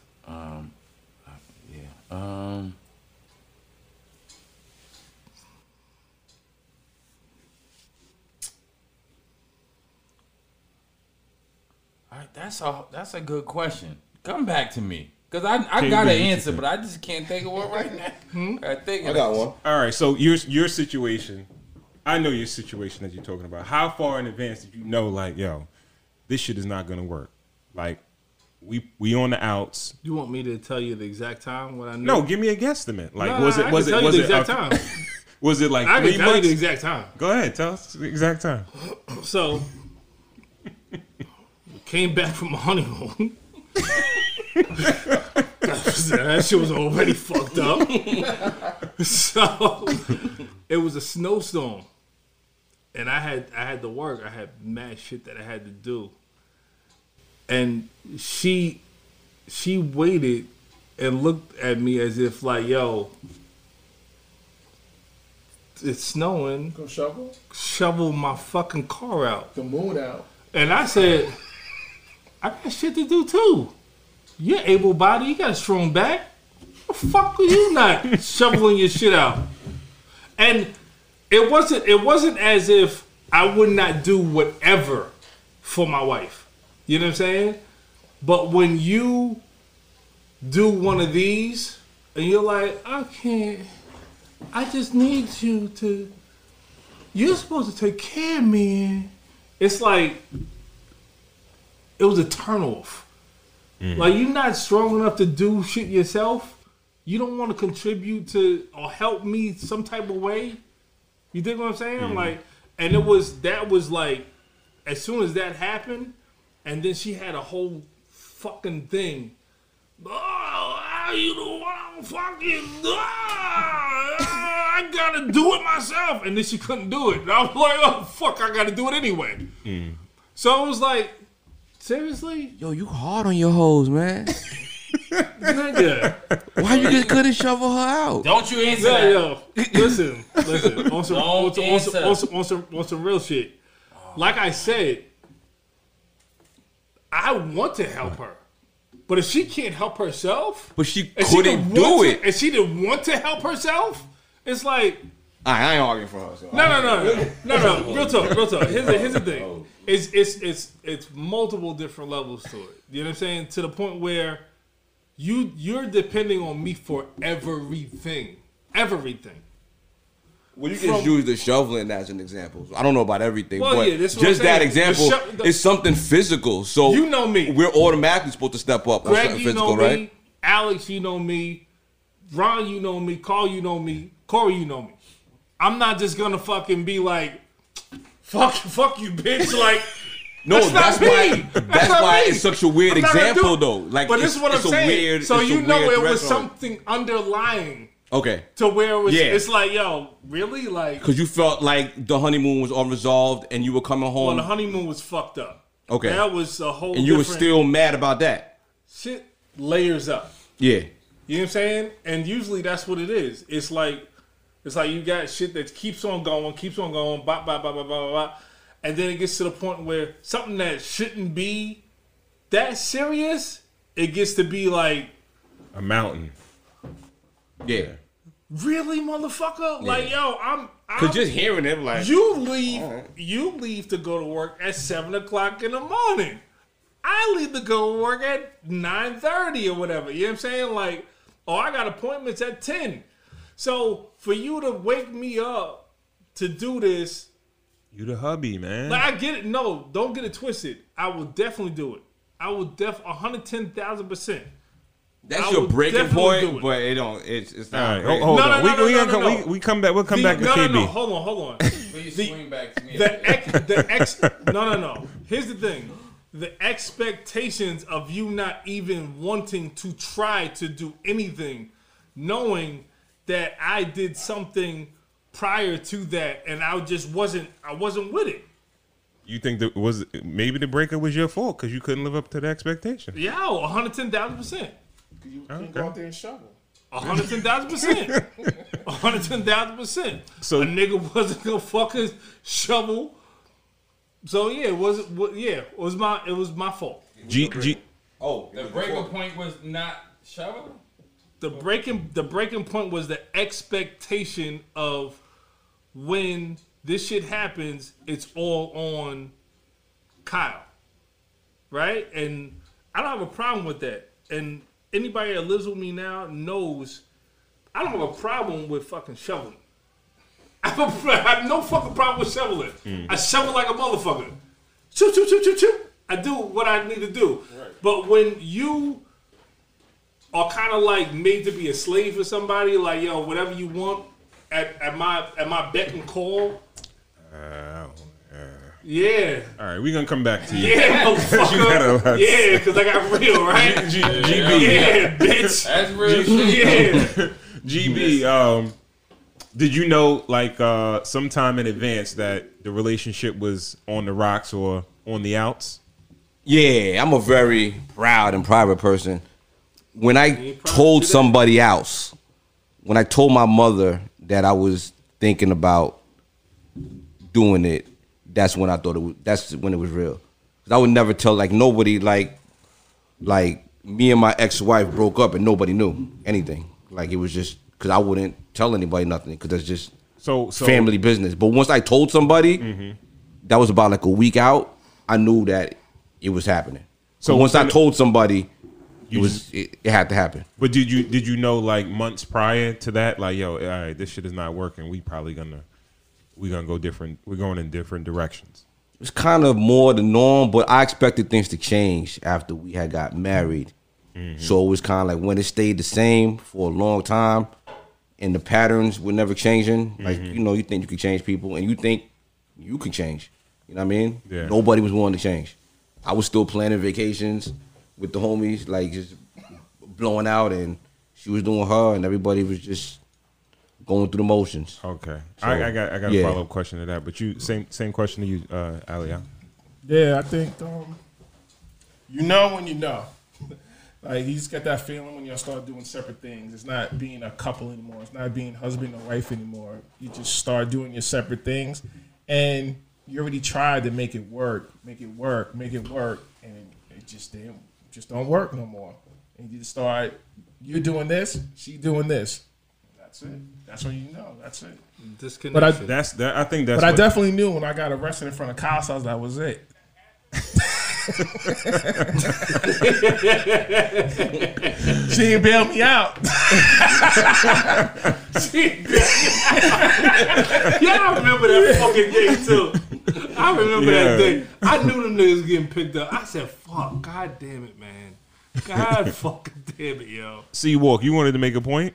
that's a good question. Come back to me, because I got an answer, but I just can't think of one right now. I got one. All right, so your situation, I know your situation that you're talking about. How far in advance did you know, like, yo, this shit is not going to work? Like, we on the outs. You want me to tell you the exact time when I knew? No, give me a guesstimate. Like, was it the exact time? Was it like 3 months? I can tell you the exact time. Go ahead, tell us the exact time. So, we came back from a honeymoon. That shit was already fucked up. So it was a snowstorm, and I had to work. I had mad shit that I had to do, and she she waited and looked at me as if like, yo, it's snowing. Go shovel? Shovel my fucking car out. The moon out. And I said, I got shit to do too. You're able-bodied. You got a strong back. The fuck are you not shoveling your shit out? And it wasn't as if I would not do whatever for my wife. You know what I'm saying? But when you do one of these and you're like, I can't. I just need you to. You're supposed to take care of me. It's like it was a turnoff. Mm. Like you're not strong enough to do shit yourself. You don't want to contribute to or help me some type of way. You dig what I'm saying? Mm. Like, and that was like, as soon as that happened, and then she had a whole fucking thing. Oh, how you the one fucking? I gotta do it myself, and then she couldn't do it. And I was like, oh fuck, I gotta do it anyway. Mm. So it was like, seriously, yo, you hard on your hoes, man. Nigga, why you just couldn't shovel her out? Don't you answer that? Yo, listen. On some real shit. Like I said, I want to help her, but if she can't help herself, but she couldn't do it, and she didn't want to help herself, it's like I ain't arguing for her. So no. Real talk. Here's the thing. It's multiple different levels to it. You know what I'm saying? To the point where you're depending on me for everything. Well, you can use the shoveling as an example. I don't know about everything, well, but yeah, just that example is something physical. So you know me. We're automatically supposed to step up. Greg, something physical, right? Me. Alex, you know me. Ron, you know me. Carl, you know me. Corey, you know me. I'm not just gonna fucking be like, fuck you, bitch. Like, no, that's why it's such a weird example, though. Like, but this is what I'm saying. Weird, so you know it was something underlying. Okay. To where it was, yeah. It's like, yo, really? Like, because you felt like the honeymoon was unresolved and you were coming home. Well, the honeymoon was fucked up. Okay. That was a whole. And you were still mad about that. Shit layers up. Yeah. You know what I'm saying? And usually that's what it is. It's like you got shit that keeps on going, bop, bop, bop, bop, bop, bop. And then it gets to the point where something that shouldn't be that serious, it gets to be like a mountain. Yeah. Really, motherfucker? Yeah. Like, yo, I'm cause just hearing it, like, you leave to go to work at 7:00 in the morning. I leave to go to work at 9:30 or whatever. You know what I'm saying? Like, oh, I got appointments at 10. So for you to wake me up to do this, you the hubby, man. Like, I get it. No, don't get it twisted. I will definitely do it. I will 110,000%. That's your breaking point, but it don't. It's not. Right, hold on. No. We come back. We'll come back to KB. No. Hold on. You swing back to me. No. Here's the thing: the expectations of you not even wanting to try to do anything, knowing that I did something prior to that, and I just wasn't. I wasn't with it. You think that was maybe the breakup was your fault because you couldn't live up to the expectation? Yeah, 110,000%. You can go out there and shovel. 110,000%. 110,000%. So a nigga wasn't gonna fucking shovel. So yeah, it was my fault. The breaking point was not shoveling. The breaking point was the expectation of when this shit happens, it's all on Kyle, right? And I don't have a problem with that. And anybody that lives with me now knows I don't have a problem with fucking shoveling. I have no fucking problem with shoveling. Mm. I shovel like a motherfucker. Shoot. I do what I need to do. Right. But when you are kind of like made to be a slave for somebody, like, yo, whatever you want at my beck and call. Yeah. All right, we're going to come back to you. Yeah, motherfucker. Yeah, because I got real, right? GB. Yeah, bitch. That's real shit. Yeah. GB, did you know, like, sometime in advance that the relationship was on the rocks or on the outs? Yeah, I'm a very proud and private person. when I told somebody else, when I told my mother that I was thinking about doing it, that's when I thought it was, that's when it was real. Cause I would never tell like nobody, like me and my ex-wife broke up and nobody knew anything. Like it was just, cause I wouldn't tell anybody nothing. Cause that's just family business. But once I told somebody, that was about like a week out, I knew that it was happening. So once I told somebody, it had to happen. But did you know like months prior to that, like, yo, all right, this shit is not working. We probably gonna, we're going in different directions. It's kind of more the norm, but I expected things to change after we had got married. So it was kind of like when it stayed the same for a long time and the patterns were never changing. Like, you know, you think you can change people and you think you can change. You know what I mean? Yeah. Nobody was wanting to change. I was still planning vacations with the homies, like just blowing out, and she was doing her, and everybody was just going through the motions. Okay, so, I got a follow up question to that, but you same question to you, Aliyah. Yeah, I think you know when you know, like you just got that feeling when y'all start doing separate things. It's not being a couple anymore. It's not being husband or wife anymore. You just start doing your separate things, and you already tried to make it work, and it just don't work no more. And you just start, you're doing this, she doing this. That's it. That's when you know. That's it. Disconnection. But I think that's. But I definitely knew when I got arrested in front of cops, I was like, that was it. She didn't bail me out. Yeah, I remember that fucking day too. I remember that day. I knew them niggas getting picked up. I said, fuck, god damn it, man. God fucking damn it, yo. C Walk, you wanted to make a point?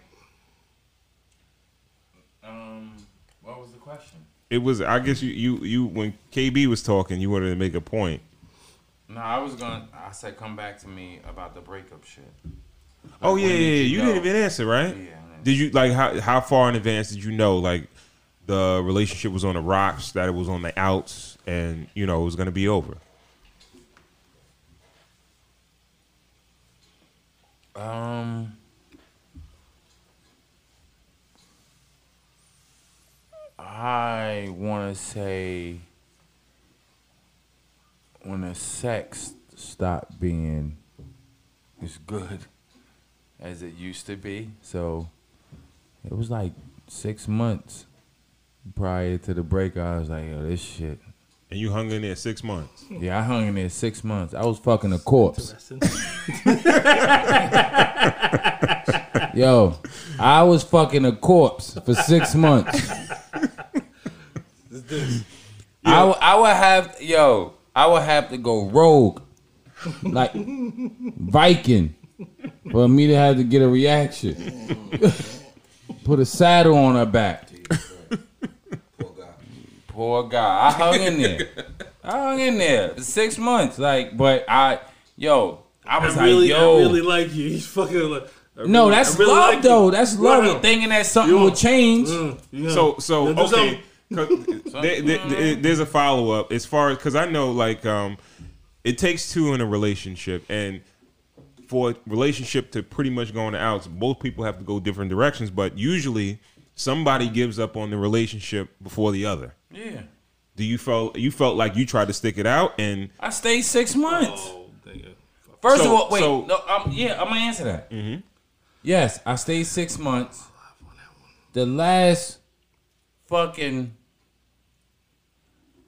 What was the question? It was, I guess you when KB was talking, you wanted to make a point. No, I said come back to me about the breakup shit. Like, oh yeah, you didn't even answer, right? Yeah. Did you like how far in advance did you know like the relationship was on the rocks, that it was on the outs, and you know it was gonna be over? I want to say when the sex stopped being as good as it used to be. So it was like 6 months prior to the break. I was like, yo, this shit. And you hung in there 6 months? Yeah, I hung in there 6 months. I was fucking a corpse. Yo, I was fucking a corpse for 6 months. I would have, yo, I would have to go rogue, like Viking, for me to have to get a reaction. Put a saddle on her back. Poor guy. I hung in there. For 6 months. Like, but I really like you. He's fucking like. No, that's really love like though. You. That's love. Wow. Thinking that something will change. Yeah. So okay. There's a follow up as far as, because I know like it takes two in a relationship, and for a relationship to pretty much go on the outs, both people have to go different directions. But usually somebody gives up on the relationship before the other. Yeah. Do you felt like you tried to stick it out? And I stayed 6 months. Oh, first of all, wait. So, no, I'm gonna answer that. Mm-hmm. Yes, I stayed 6 months. The last fucking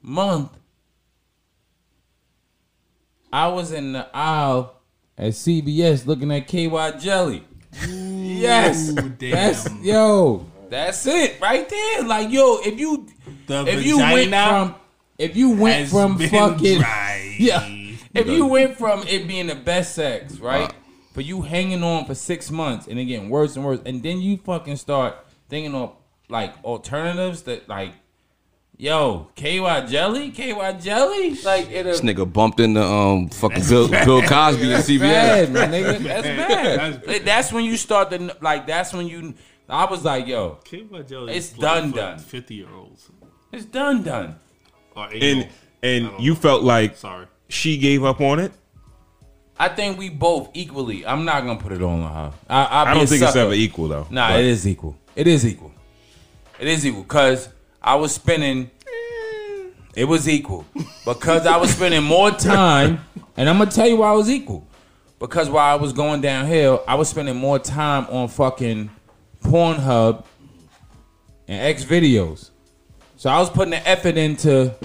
month, I was in the aisle at CBS looking at KY Jelly. Ooh, yes, damn. That's it right there. Like, yo, if you went from it being the best sex, right, but you hanging on for 6 months and it getting worse and worse, and then you fucking start thinking of like alternatives that like. Yo, KY Jelly? Like this nigga bumped into fucking Bill Cosby at CBS. Bad, my nigga. That's bad. That's when you start to like. That's when you. I was like, yo, KY Jelly. It's done. 50-year-olds. It's done. And you felt like she gave up on it. I think we both equally. I'm not gonna put it on her. I don't think it's ever equal though. Nah, but. It is equal. It is equal. It is equal because I was spending. It was equal because I was spending more time, and I'm gonna tell you why it was equal. Because while I was going downhill, I was spending more time on fucking Pornhub and X videos. So I was putting the effort into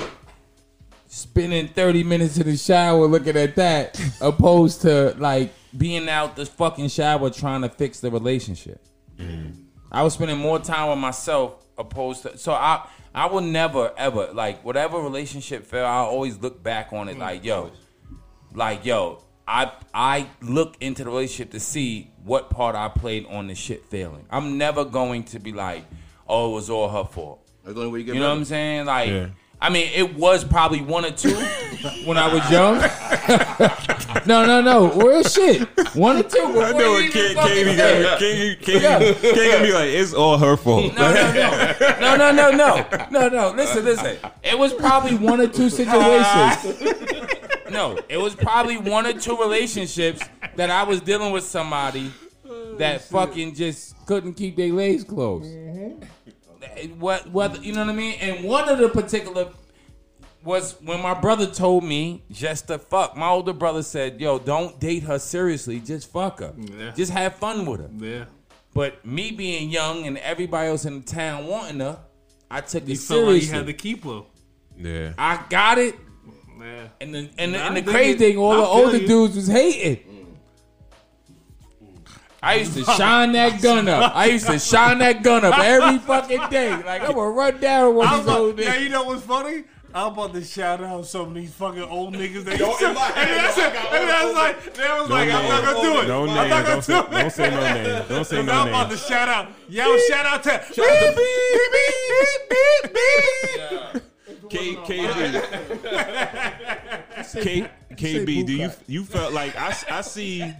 spending 30 minutes in the shower looking at that, opposed to like being out the fucking shower trying to fix the relationship. Mm-hmm. I was spending more time with myself opposed to. So I will never ever like whatever relationship fail. I always look back on it like yo. I look into the relationship to see what part I played on the shit failing. I'm never going to be like, oh, it was all her fault. That's the only way you get better. Know what I'm saying? Like, yeah. I mean, it was probably one or two when I was young. No. Real shit. One or two. I know it can't be like, it's all her fault. No. Listen. It was probably one or two situations. No, it was probably one or two relationships that I was dealing with somebody that fucking just couldn't keep their legs closed. Mm-hmm. What, you know what I mean? And one of the particular was when my brother told me just to fuck. My older brother said, yo, don't date her seriously. Just fuck her. Yeah. Just have fun with her. Yeah. But me being young and everybody else in the town wanting her, I took it seriously. You had to keep her. Yeah. I got it. Yeah. And the crazy thing, all the older dudes was hating. I used to shine that gun up. Every fucking day. Like, I'm going to run down one of these old niggas. Yeah, you know what's funny? I'm about to shout out some of these fucking old niggas. That don't in my head. They was like, I'm not going to do it. Don't say no name. Don't say no name. I'm about to shout out. Yo, shout out to... Beep, beep, beep, beep, beep, beep. KB, do you felt like I see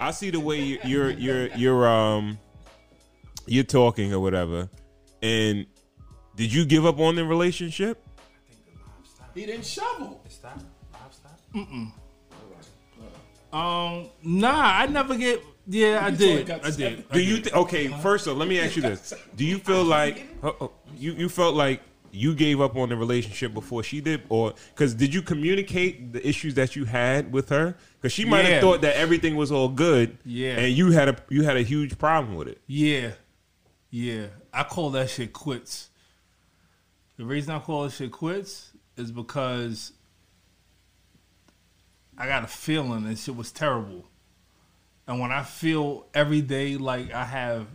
the way you're talking or whatever, and did you give up on the relationship? I think the live stopped. He didn't shovel. It stopped. Live stopped. I did. Do you okay? First off, let me ask you this: do you feel like you felt like you gave up on the relationship before she did? Or because did you communicate the issues that you had with her? Because she might have thought that everything was all good, and you had a huge problem with it. Yeah. I call that shit quits. The reason I call it shit quits is because I got a feeling that shit was terrible. And when I feel every day like I have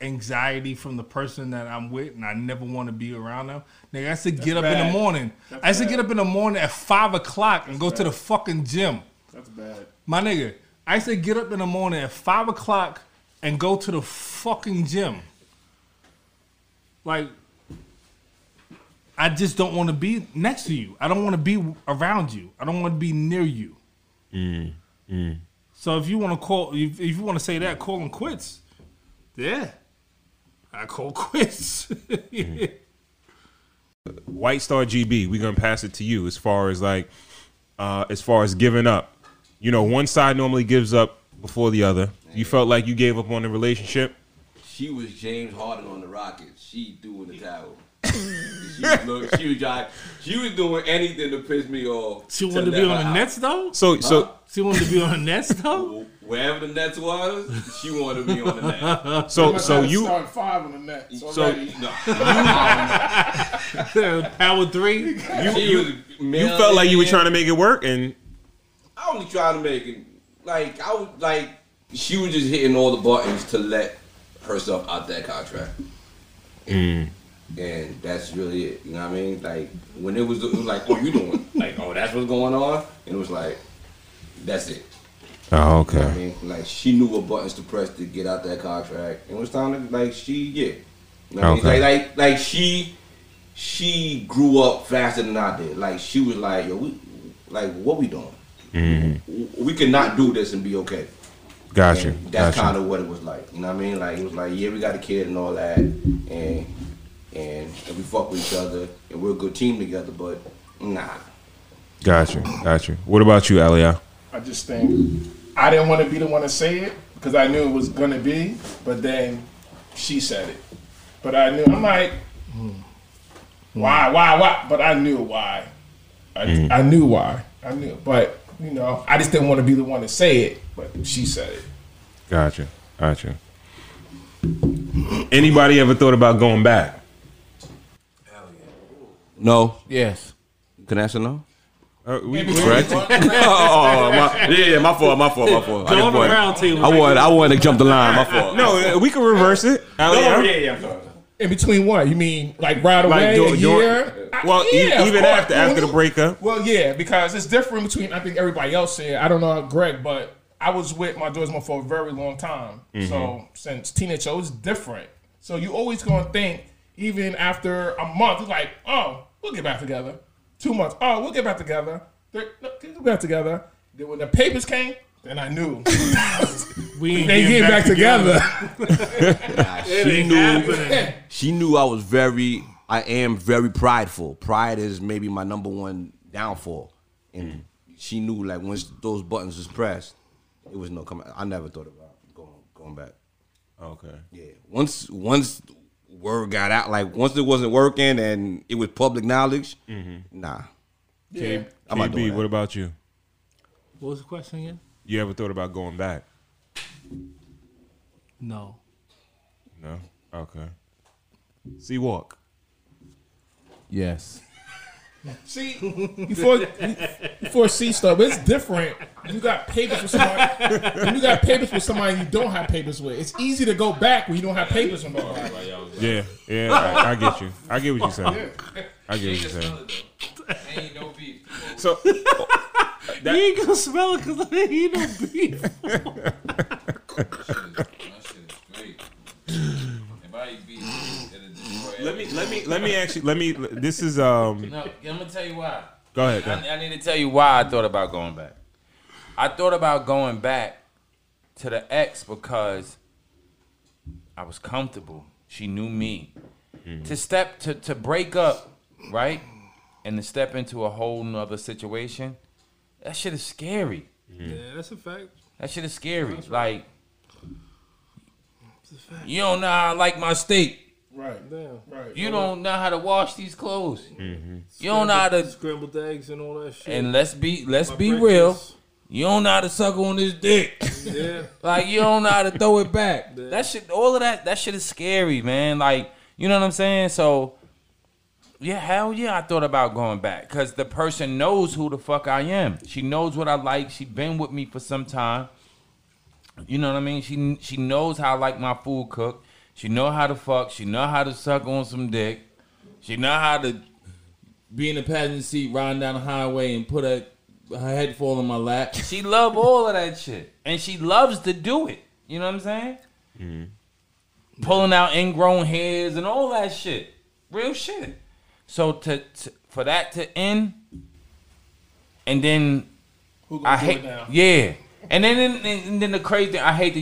anxiety from the person that I'm with, and I never want to be around them. Nigga, I used to get up in the morning. I used to get up in the morning at 5 o'clock and go to the fucking gym. That's bad. My nigga, I used to get up in the morning at 5 o'clock and go to the fucking gym. Like, I just don't want to be next to you. I don't want to be around you. I don't want to be near you. So if you want to call, if you want to say that, call and quits. Yeah, I call quits. White Star GB, we're gonna pass it to you as far as like, giving up. You know, one side normally gives up before the other. Man. You felt like you gave up on the relationship. She was James Harden on the Rockets. She threw in the towel. She was doing anything to piss me off. She wanted to be on the Nets though. She wanted to be on the Nets though. Wherever the Nets was, she wanted to be on the net. So you start 5 on the net. Power 3. You felt like you were trying to make it work, and I only tried to make it. Like I was like, she was just hitting all the buttons to let herself out that contract. And that's really it. You know what I mean? Like when it was like, oh, you doing? Like, oh, that's what's going on. And it was like, that's it. Oh, okay. You know what I mean? Like she knew what buttons to press to get out that contract. And it was time to like You know what I mean? Like she grew up faster than I did. Like she was like, yo, we like what we doing? Mm-hmm. We could not do this and be okay. Gotcha. And that's kind of what it was like. You know what I mean? Like it was like, yeah, we got a kid and all that, and we fuck with each other and we're a good team together, but nah. Gotcha. What about you, Aliyah? I just think I didn't want to be the one to say it because I knew it was gonna be, but then she said it. But I knew, I'm like, why? But I knew why. I knew why. I knew, but you know, I just didn't want to be the one to say it, but she said it. Gotcha, gotcha. Anybody ever thought about going back? Hell yeah. No. Yes. Can I answer no? We correct. My fault. Go on the round table. I wanted to jump the line. My fault. No, we can reverse it. No, in between what? You mean like right away? Like, a year? Even after the breakup. Well, yeah, because it's different between. I think everybody else said. I don't know, Greg, but I was with my daughter's mom for a very long time. Mm-hmm. So since teenage, it's different. So you always gonna think even after a month, it's like, oh, we'll get back together. 2 months. Oh, we'll get back together. We'll get back together. Then when the papers came, then I knew. they get back together. Nah, she knew I was I am very prideful. Pride is maybe my number one downfall. And she knew like once those buttons was pressed, it was no coming. I never thought about going back. Okay. Yeah. Once word got out, like once it wasn't working and it was public knowledge, nah. Yeah. KB, what about you? What was the question again? You ever thought about going back? No. No? Okay. See, walk. Yes. See, before C stuff, it's different. You got papers with somebody you don't have papers with. It's easy to go back when you don't have papers with somebody. Yeah, I get you. I get what you're saying. Ain't no beef. So you ain't gonna smell it because there ain't no beef. That shit is great. Everybody beef. Let me. This is No, I'm gonna tell you why. Go ahead. I need to tell you why I thought about going back. I thought about going back to the ex because I was comfortable. She knew me. To break up, right, and to step into a whole nother situation. That shit is scary. Yeah, that's a fact. That shit is scary. That's right. Like, you don't know how I like my steak. Right. Yeah. Right. You don't know how to wash these clothes. Mm-hmm. You don't know how to scrambled eggs and all that shit. And let's be real. You don't know how to suck on this dick. Yeah. Like you don't know how to throw it back. Yeah. That shit, all of that shit is scary, man. Like, you know what I'm saying? So yeah, hell yeah, I thought about going back. Cause the person knows who the fuck I am. She knows what I like. She been with me for some time. You know what I mean? She knows how I like my food cooked. She know how to fuck. She know how to suck on some dick. She know how to be in the passenger seat riding down the highway and put her head fall in my lap. She love all of that shit. And she loves to do it. You know what I'm saying? Mm-hmm. Pulling out ingrown hairs and all that shit. Real shit. So for that to end, and then and then the crazy thing, I hate to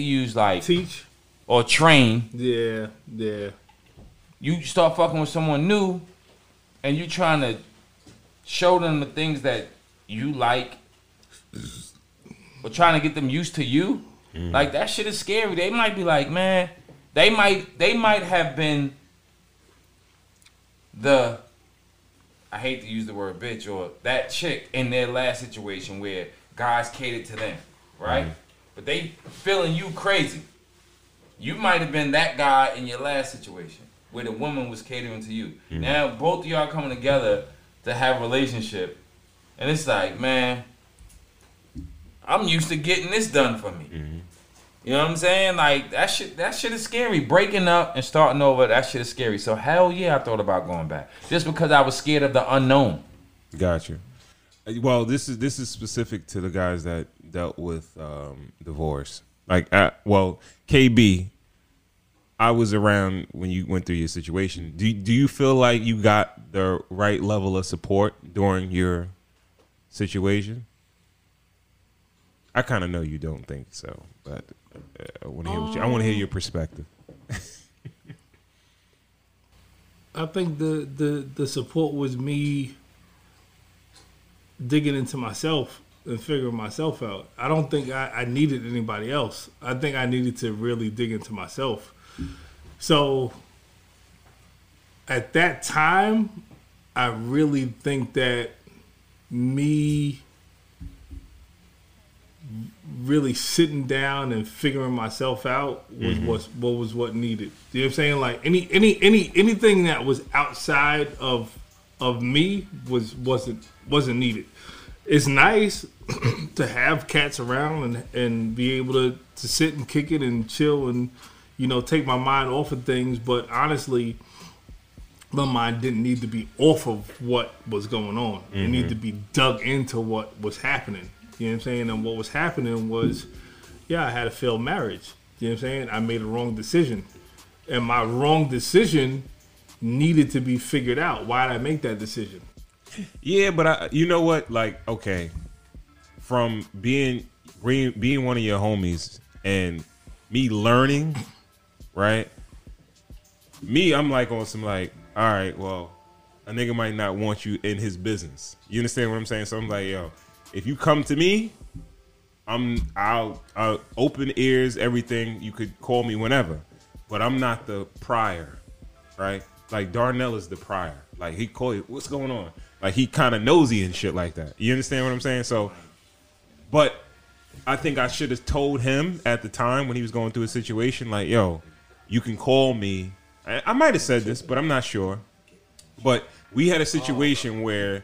use like teach. Or train. Yeah. You start fucking with someone new, and you trying to show them the things that you like, or trying to get them used to you. Mm. Like that shit is scary. They might be like, man, they might have been the, I hate to use the word bitch, or that chick in their last situation where guys catered to them, right? Mm. But they feeling you crazy. You might have been that guy in your last situation where the woman was catering to you. Mm-hmm. Now, both of y'all coming together to have a relationship. And it's like, man, I'm used to getting this done for me. Mm-hmm. You know what I'm saying? Like, that shit is scary. Breaking up and starting over, that shit is scary. So, hell yeah, I thought about going back. Just because I was scared of the unknown. Gotcha. Well, this is specific to the guys that dealt with divorce. Like, KB, I was around when you went through your situation. Do you feel like you got the right level of support during your situation? I kind of know you don't think so, but I want to hear I want to hear your perspective. I think the support was me digging into myself and figure myself out. I don't think I needed anybody else. I think I needed to really dig into myself. So at that time, I really think that me really sitting down and figuring myself out was what was needed. You know what I'm saying? Like anything that was outside of me wasn't needed. It's nice to have cats around and be able to sit and kick it and chill and, you know, take my mind off of things, but honestly, my mind didn't need to be off of what was going on. It needed to be dug into what was happening. You know what I'm saying? And what was happening was, yeah, I had a failed marriage. You know what I'm saying? I made a wrong decision. And my wrong decision needed to be figured out. Why did I make that decision? Yeah, but you know what? Like, okay, from being one of your homies and me learning, right? Me, I'm like on some like, all right, well, a nigga might not want you in his business. You understand what I'm saying? So I'm like, yo, if you come to me, I'll open ears, everything. You could call me whenever, but I'm not the prior, right? Like Darnell is the prior. Like he call you, what's going on? Like he kind of nosy and shit like that. You understand what I'm saying? So, but I think I should have told him at the time when he was going through a situation, like, yo, you can call me. I might have said this, but I'm not sure. But we had a situation where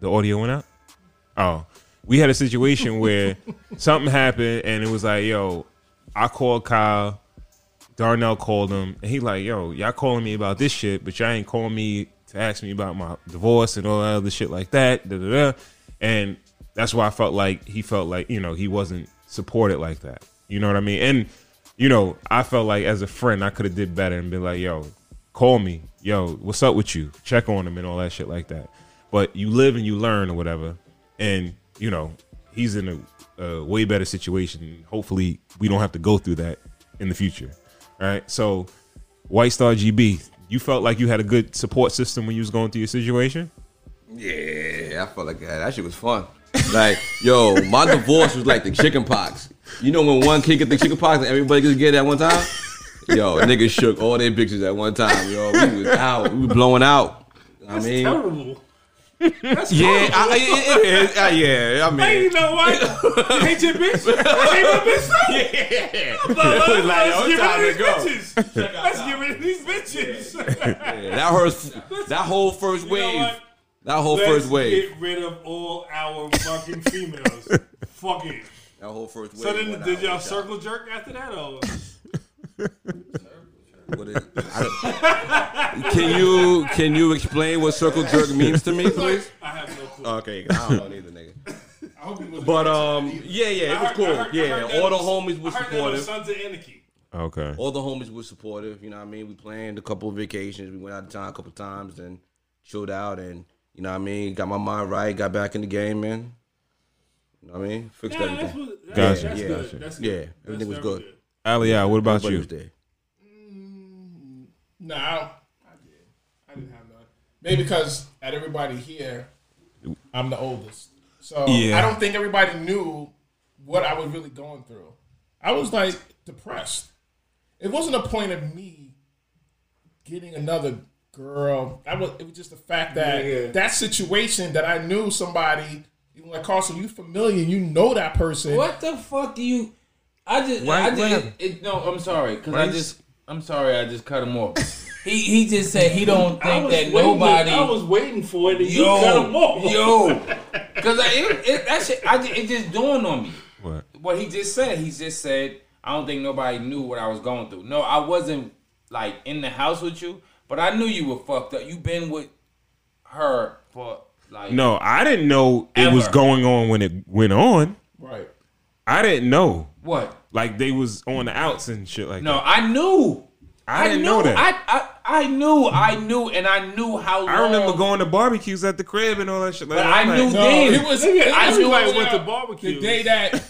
the audio went out? Oh. We had a situation where something happened and it was like, yo, I called Kyle, Darnell called him, and he like, yo, y'all calling me about this shit, but y'all ain't calling me to ask me about my divorce and all that other shit like that. Da, da, da. And that's why I felt like you know, he wasn't supported like that. You know what I mean? And, you know, I felt like as a friend, I could have did better and been like, yo, call me. Yo, what's up with you? Check on him and all that shit like that. But you live and you learn or whatever. And, you know, he's in a way better situation. Hopefully we don't have to go through that in the future. All right. So White Star GB, you felt like you had a good support system when you was going through your situation? Yeah, I felt like that shit was fun. Like, yo, my divorce was like the chicken pox. You know when one kid get the chicken pox and everybody just get it at one time? Yo, niggas shook all their bitches at one time, yo. We was out. We was blowing out. That's terrible. That's horrible. I mean. Hey, you know what? You hate your bitch? I hate my bitch too? Yeah. Let's get rid of these bitches. Yeah, that whole first wave. That whole first wave. Get rid of all our fucking females. Fuck it. That whole first wave. So then, did y'all circle jerk after that? Or? Can you explain what circle jerk means to me, please? I have no clue. Okay, I don't know either, nigga. I hope it was. But yeah, it was cool. All the homies were supportive. Sons of Anarchy. Okay. All the homies were supportive. You know what I mean? We planned a couple of vacations. We went out of town a couple of times and chilled out and. You know what I mean? Got my mind right. Got back in the game, man. You know what I mean? Fixed everything. Gotcha. That's good. That's good. Yeah, everything was good. Aliyah, what about you? No, I didn't have none. Maybe because at everybody here, I'm the oldest. So yeah. I don't think everybody knew what I was really going through. I was like depressed. It wasn't a point of me getting another girl, it was just the fact that that situation that I knew somebody, even like Carson, you familiar, you know that person. What the fuck do you? I'm sorry, I just cut him off. He just said he don't think that nobody. I was waiting for it. And you cut him off. Because it just dawned on me. What he just said. He just said I don't think nobody knew what I was going through. No, I wasn't like in the house with you. But I knew you were fucked up. You been with her for like... No, I didn't know it was going on when it went on. Right. I didn't know. What? Like they was on the outs and shit like that. No, I knew. I didn't know that. I knew, and I knew how long... I remember going to barbecues at the crib and all that shit. Like, but I knew then. I knew I went to barbecues. The day that...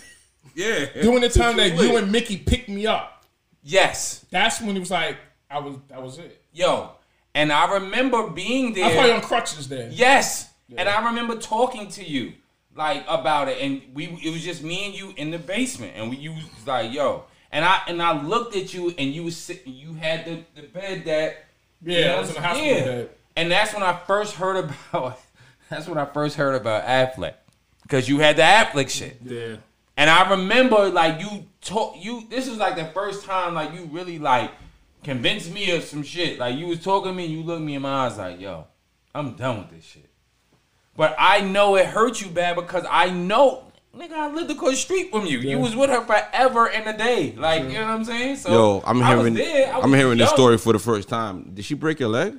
Yeah. During the time that you and Mickey picked me up. Yes. That's when it was like, that was it. Yo, and I remember being there. I was probably on crutches then. Yes. Yeah. And I remember talking to you like about it, and it was just me and you in the basement, and you was like, yo. And I looked at you, and you was sitting, you had the bed that I was in the hospital bed. And that's when I first heard about Affleck, because you had the Affleck shit. Yeah. And I remember like this was like the first time like you really like convinced me of some shit. Like you was talking to me, and you looked me in my eyes like, yo, I'm done with this shit. But I know it hurt you bad because I know, nigga, I lived across the street from you. Yeah. You was with her forever and a day. Like, you know what I'm saying? So yo, I'm hearing this story for the first time. Did she break your leg?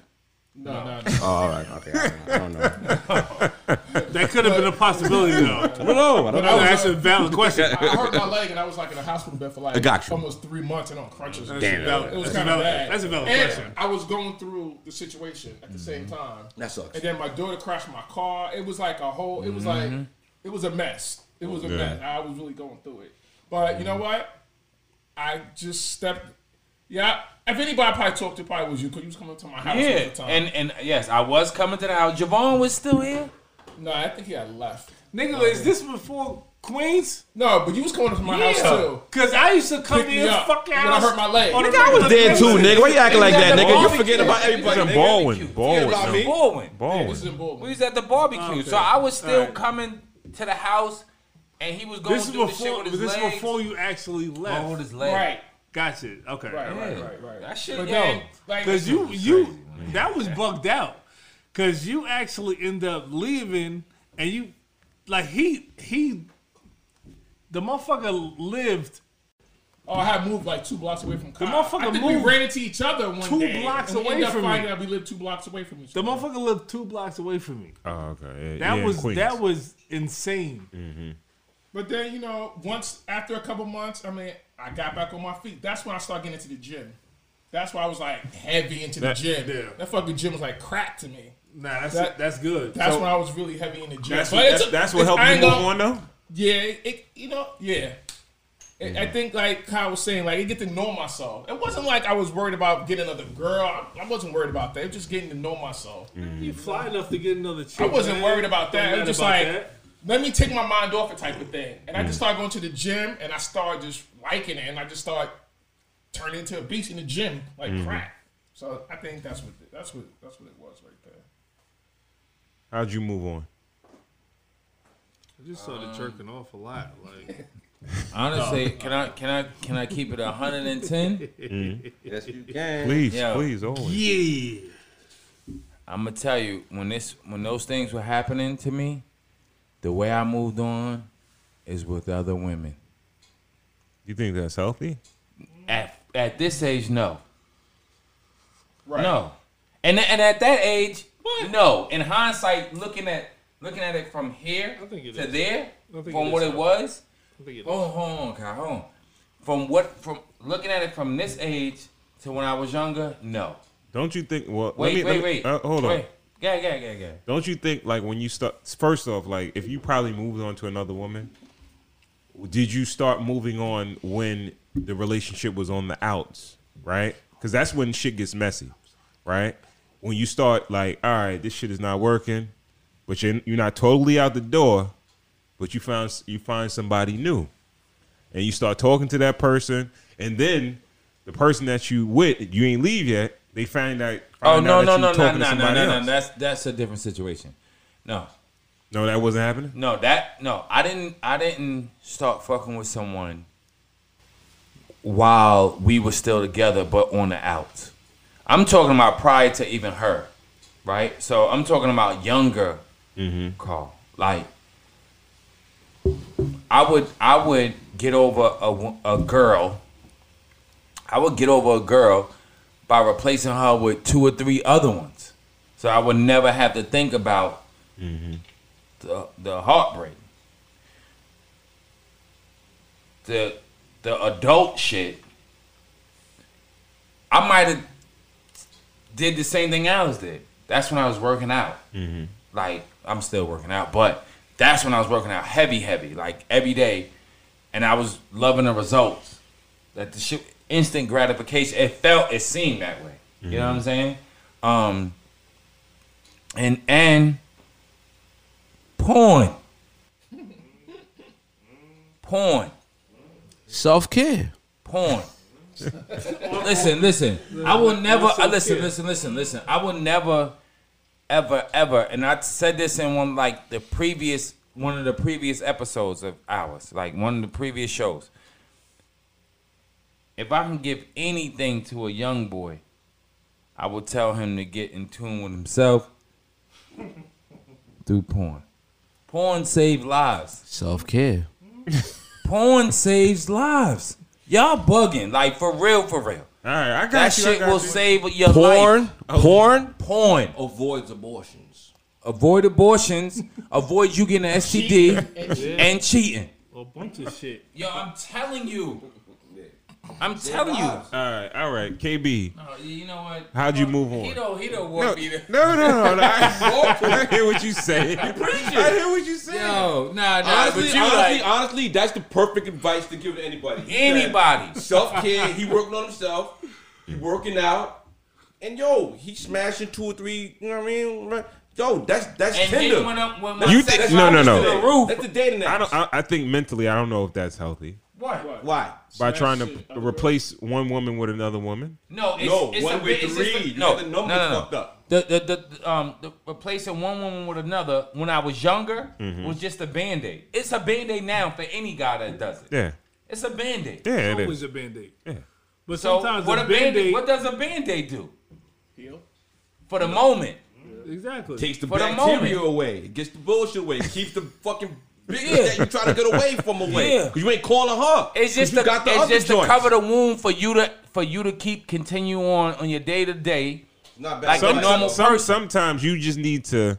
No. Oh, all right. Okay. I don't know. That could have been a possibility, though. No, I don't know. That's a valid question. I hurt my leg, and I was like in a hospital bed for like almost 3 months and on crutches. Damn, it was kind of bad. That's a valid question. I was going through the situation at the same time. That sucks. And then my daughter crashed my car. It was like a whole. It was like it was a mess. It was a mess. I was really going through it. But you know what? I just stepped. Yeah, if anybody probably talked to, probably was you, because you was coming to my house all the time. And yes, I was coming to the house. Javon was still here? No, I think he had left. Nigga, is this before Queens? No, but you was coming to my house, too. Because I used to come to your fucking house. When I hurt my leg. Nigga, I was dead, too, nigga. Why you acting like that, nigga? You forgetting about everybody, nigga. Baldwin. We was at the barbecue. Okay. So I was still coming to the house, and he was going through the shit with his legs. This is before you actually left. With his legs. Right. Gotcha. Okay. Right. That shit, but yo. Because that was bugged out. Because you actually end up leaving, and you, like, the motherfucker lived. Oh, I had moved, like, 2 blocks away from Kyle. The motherfucker moved. We ran into each other one day. 2 blocks away from me. We lived 2 blocks away from each other. The motherfucker lived 2 blocks away from me. Oh, okay. That was insane. Mm-hmm. But then, you know, after a couple months, I got back on my feet. That's when I started getting into the gym. That's why I was like heavy into the gym. Yeah. That fucking gym was like crack to me. Nah, that's good. That's when I was really heavy in the gym. That's what helped you move on though? Yeah, I think like Kyle was saying, like, I get to know myself. It wasn't like I was worried about getting another girl. I wasn't worried about that. It was just getting to know myself. Mm-hmm. You fly enough to get another chick. I wasn't worried about that. It was just like, let me take my mind off it type of thing. And I just started going to the gym, and I started just liking it, and I just started turning into a beast in the gym like crap. So I think that's what it was right there. How'd you move on? I just started jerking off a lot. Like honestly, can I keep it 110? Mm-hmm. Yes, you can. Please, please, always. Yeah. I'm gonna tell you when those things were happening to me. The way I moved on is with other women. You think that's healthy? At this age, no. Right. No. And at that age, no. In hindsight, looking at it from here to there, from what it was. Oh, hold on, Kyle, hold on. From looking at it from this age to when I was younger, no. Don't you think? Well, wait. Hold on. Wait. Yeah. Don't you think, like, when you start, first off, like, if you probably moved on to another woman, did you start moving on when the relationship was on the outs, right? Because that's when shit gets messy, right? When you start, like, all right, this shit is not working, but you're not totally out the door, but you find somebody new. And you start talking to that person, and then the person that you with, you ain't leave yet, they find out. Oh no! That's a different situation. No, that wasn't happening. No, I didn't start fucking with someone while we were still together, but on the out. I'm talking about prior to even her, right? So I'm talking about younger Carl. Like, I would get over a girl. I would get over a girl by replacing her with 2 or 3 other ones. So I would never have to think about the heartbreak. The adult shit, I might have did the same thing Alice did. That's when I was working out. Mm-hmm. Like, I'm still working out, but that's when I was working out heavy, like every day. And I was loving the results. That the shit, instant gratification. It seemed that way. You know what I'm saying? And Porn. Porn. Self-care. Porn. Listen. I will never, listen. I will never, ever, and I said this in one, like, one of the previous episodes of ours, like one of the previous shows. If I can give anything to a young boy, I will tell him to get in tune with himself through porn. Porn saves lives. Self-care. Porn saves lives. Y'all bugging, like, for real. All right, I got that you. That shit will save your life. Porn avoids abortions. Avoid abortions. Avoid you getting an STD and cheating. A bunch of shit. Yo, I'm telling you. All right. KB. No, you know what? How'd you move on? He don't want me to. No. I hear what you say. I hear what you say. No, nah. Honestly, that's the perfect advice to give to anybody. Anybody. Self-care. He working on himself. He working out. And yo, he smashing 2 or 3, you know what I mean? Right? Yo, that's Tinder. No. That's the dating app. I think mentally, I don't know if that's healthy. Why? By trying to replace one woman with another woman? No, it's 1 with 3. The number's fucked up. The replacing one woman with another when I was younger was just a band-aid. It's a band-aid now for any guy that does it. Yeah. It's a band-aid. Yeah, it's always a band-aid. Yeah. But sometimes what does a band-aid do? Heal. For the moment. Exactly. Takes the bacteria away. It gets the bullshit away. It keeps the fucking... Yeah, you try to get away. Yeah. You ain't calling her. It's just to cover the wound for you to keep continue on your day to day. Not bad. Like a normal person. Sometimes you just need to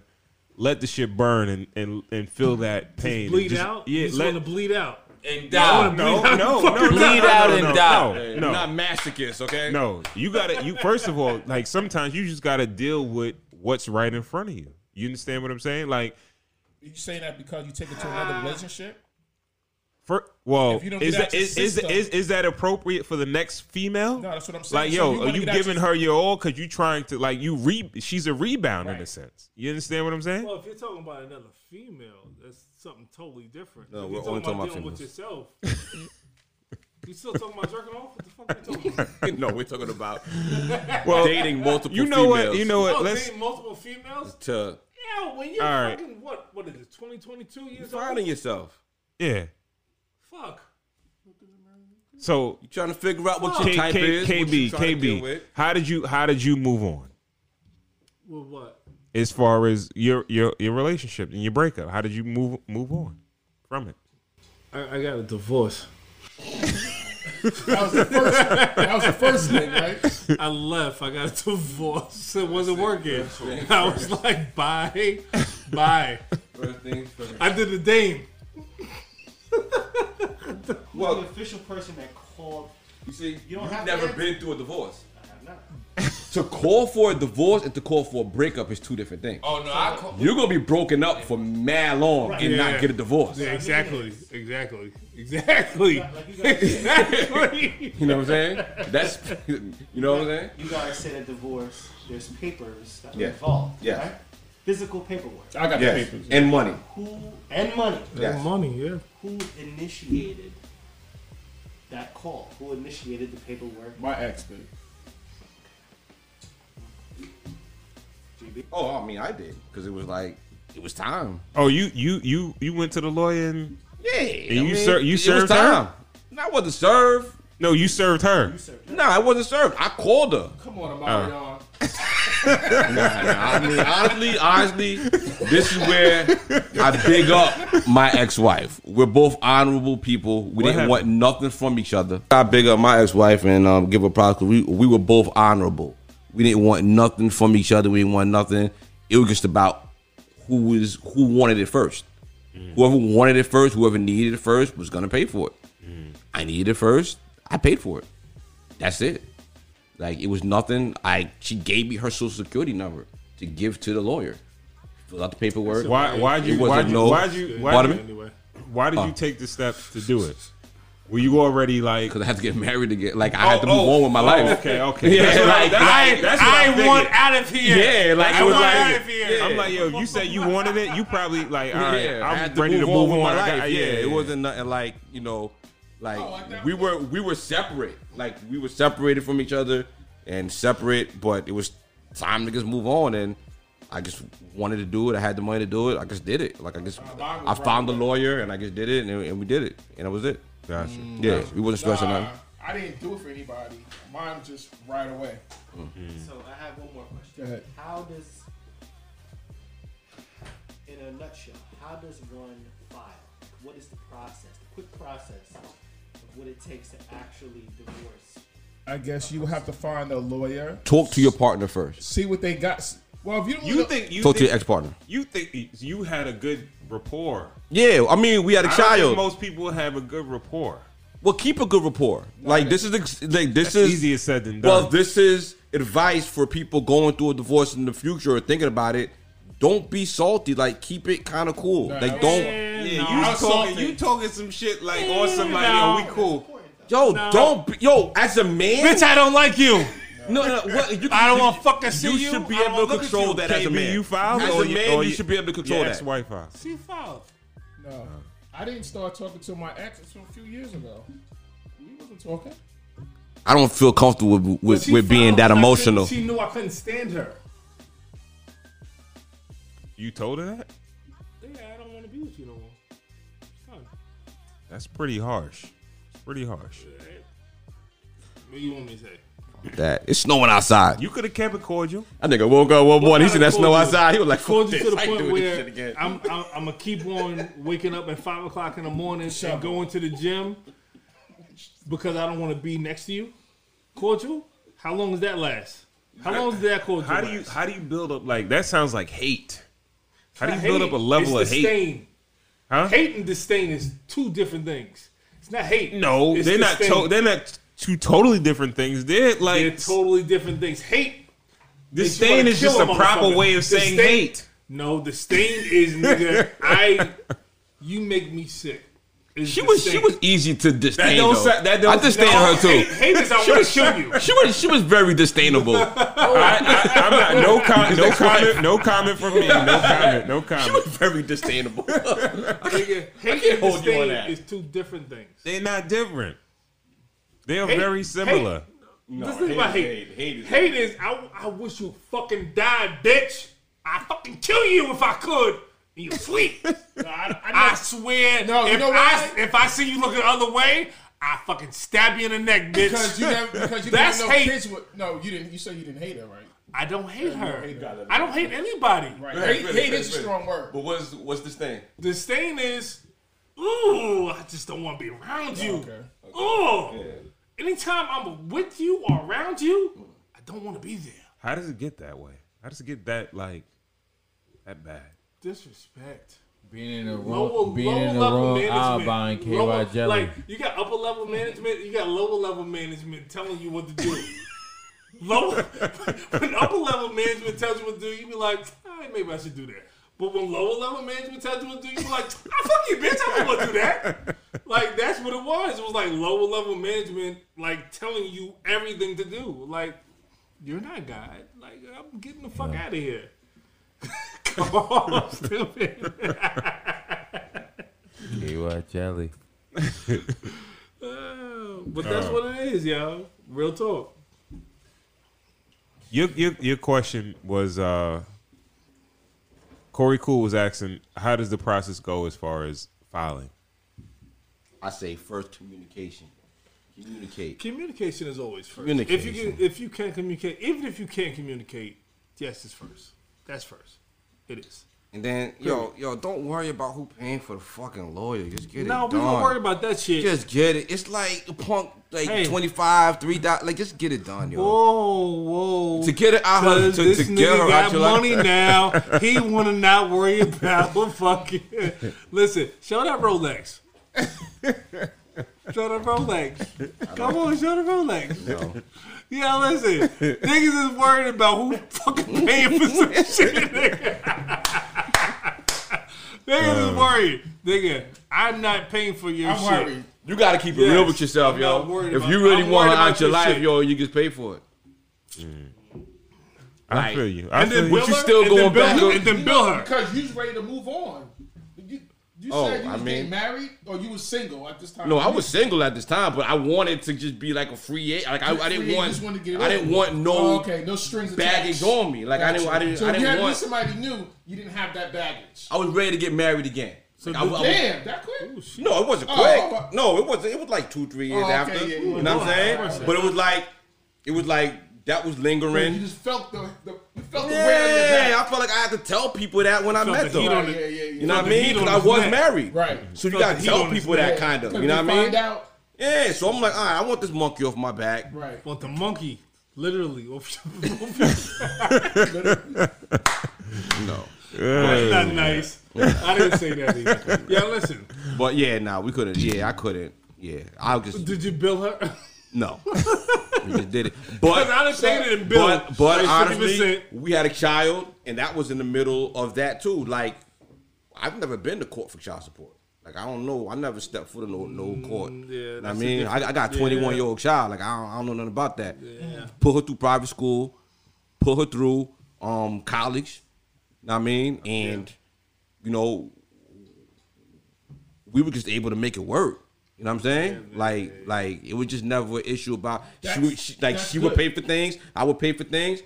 let the shit burn and feel that pain. Bleed out. Yeah, let it bleed out and die. No. Bleed out and die. No. Not masochist, okay? No, you gotta. You first of all, like sometimes you just gotta deal with what's right in front of you. You understand what I'm saying? Like. You say that because you take it to another relationship? Is that appropriate for the next female? No, that's what I'm saying. Like, so yo, are you giving her your all because you trying to, like, she's a rebound right. In a sense. You understand what I'm saying? Well, if you're talking about another female, that's something totally different. No, we're only talking about dealing with yourself. You still talking about jerking off? What the fuck are you talking about? No, we're talking about dating multiple females. You know what? Dating multiple females? Yeah, when you're fucking, what is it, 22 years old? Finding yourself. Yeah. Fuck. So. You trying to figure out what your type is? KB, how did you move on? With what? As far as your relationship and your breakup, how did you move on from it? I got a divorce. That was the first thing, right? I left. I got a divorce. It wasn't working. I was like, bye. First things first. I did the Dame. Well, the official person that called. You see, you've never been through a divorce. I have not. To call for a divorce and to call for a breakup is two different things. Oh no, you're gonna be broken up for mad long and not get a divorce. Yeah, exactly. Exactly. You know what I'm saying? That's what I'm saying. You gotta say that divorce. There's papers that are involved. Yeah. Right? Physical paperwork. I got the papers and money. Who and money? Yeah. Who initiated that call? Who initiated the paperwork? My ex did. Oh, I mean, I did because it was time. Oh, you went to the lawyer and served her. No, I wasn't served. No, you served her. No, I wasn't served. I called her. Come on, y'all. I mean, honestly, this is where I big up my ex-wife. We're both honorable people. We didn't want nothing from each other. I big up my ex-wife and give her props. We were both honorable. We didn't want nothing from each other. We didn't want nothing. It was just about who wanted it first. Mm. Whoever wanted it first, whoever needed it first, was gonna pay for it. Mm. I needed it first. I paid for it. That's it. Like it was nothing. She gave me her social security number to give to the lawyer. Filled out the paperwork. Why did you take the steps to do it? Were you already like? Because I have to get married again. Like I had to move on with my life. Okay. Yeah, that's what I want out of here. Yeah, like I was like, out of here. Yeah. I'm like, yo, you said you wanted it. You probably like, all right, yeah, I'm ready to move on with my life. Yeah, it wasn't nothing like, you know, like we were separate. Like we were separated from each other and separate, but it was time to just move on, and I just wanted to do it. I had the money to do it. I just did it. Like I found a lawyer, and I just did it, and we did it, and that was it. Gotcha. Yeah, we wasn't stressing nothing. I didn't do it for anybody. Mine just right away. Mm-hmm. So I have one more question. Go ahead. How does, in a nutshell, how does one file? What is the process? The quick process of what it takes to actually divorce? I guess you have to find a lawyer. Talk to your partner first. See what they got. Well, if you think to your ex partner. You think you had a good rapport? Yeah, I mean, we had a child. Most people have a good rapport. Well, keep a good rapport. No, like this is like this is easier said than done. Well, this is advice for people going through a divorce in the future or thinking about it. Don't be salty. Like keep it kind of cool. No, like don't. You talking some shit like on somebody. Yo, we cool. Yo, don't. Yo, as a man, bitch, I don't like you. No. What, I don't want to fucking see you. You should be able to control that as a man. You filed, as a man, you should be able to control that. Ex-wife filed. She filed. No, I didn't start talking to my ex until a few years ago. We wasn't talking. I don't feel comfortable with being that emotional. She knew I couldn't stand her. You told her that? Yeah, I don't want to be with you no more. That's pretty harsh. What do you want me to say? That it's snowing outside. You could have kept it cordial. I nigga woke up one morning. He said that snow outside. He was like, "Fuck this, I ain't doing this shit again." I'm gonna keep on waking up at 5 o'clock in the morning and going to the gym because I don't want to be next to you. Cordial? How long does that last? How do you build up like that? Sounds like hate. How do you build up a level of hate? Huh? Hate and disdain is two different things. It's not hate. No, they're not. They're not. Two totally different things. They're totally different things. Hate. Disdain is just a proper way of saying hate. No, disdain is nigga. You make me sick. She was easy to disdain. I disdain her too. Hate is I want to kill you. She was very disdainable. I'm not. No comment from me. No comment. She was very disdainable. Nigga, hate and disdain is two different things. They're not different. They are very similar. Hate. No, this is my hate. Hate is, I wish you fucking died, bitch. I'd fucking kill you if I could. And you sleep. I swear. No, if I see you looking the other way, I fucking stab you in the neck, bitch. Because you didn't know kids would. No, you didn't. You said you didn't hate her, right? I don't hate her. I don't hate anybody. Right. Hate is a strong word. But what's disdain? Disdain is, ooh, I just don't want to be around you. Okay. Oh. Yeah. Anytime I'm with you or around you, I don't want to be there. How does it get that way? How does it get that bad? Disrespect. Being in the wrong management. Like you got upper level management, you got lower level management telling you what to do. When upper level management tells you what to do, you be like, maybe I should do that. But when lower level management tells you what to do, you're like, fuck you, bitch, I don't want to do that. Like, that's what it was. It was like lower level management, like, telling you everything to do. Like, you're not God. Like, I'm getting the fuck out of here. Come on, stupid. KY Jelly. But that's what it is, yo. Real talk. Your question was... Corey Cool was asking, how does the process go as far as filing? I say first communication. Communicate. Communication is always first. If you can communicate, even if you can't communicate, yes, it's first. That's first. It is. And then, yo, don't worry about who paying for the fucking lawyer. Just get it done. No, we don't worry about that shit. Just get it. It's like punk, like $25, $3. Like, just get it done, yo. Whoa. To get it out of her. This nigga got money now. He want to not worry about the fucking. Listen, show that Rolex. Come on, show the Rolex. No. Yeah, listen. Niggas is worried about who fucking paying for some shit, nigga. Niggas is worried. Nigga, I'm not paying for your shit. Worried. You got to keep it real with yourself, yo. If you really want to out your life, shit. Yo, you just pay for it. Mm. I feel you. I feel you. But you still going back. And then bill her. Because he's ready to move on. You said you was getting married or you was single at this time? No, I was single at this time, but I wanted to just be like a free agent. Like I didn't want no strings baggage on me. Like I didn't want somebody new. You didn't have that baggage. I was ready to get married again. So damn, that quick? No, it wasn't quick. No, it wasn't. It was like 2-3 years after. You know what I'm saying? But it was like. That was lingering. So you just felt the weight of your back. I felt like I had to tell people that when I met them. You know what I mean? Because I was married. Right. So you got to tell people that kind of. You know what I mean? Yeah. So I'm like, all right, I want this monkey off my back. Right. Want the monkey literally off your back. No. That's not nice. I didn't say that either. Yeah, listen. But yeah, we couldn't. Yeah, I couldn't. Yeah. I'll just. Did you bill her? No. We just did it. But I didn't say it in bill. But honestly, we had a child, and that was in the middle of that too. Like, I've never been to court for child support. Like, I don't know. I never stepped foot in no court. Yeah, I mean, I got a 21-year-old child. Like, I don't know nothing about that. Yeah. Put her through private school, put her through college. You know what I mean? And, you know, we were just able to make it work. You know what I'm saying? Yeah, like it was just never an issue about she would pay for things, I would pay for things.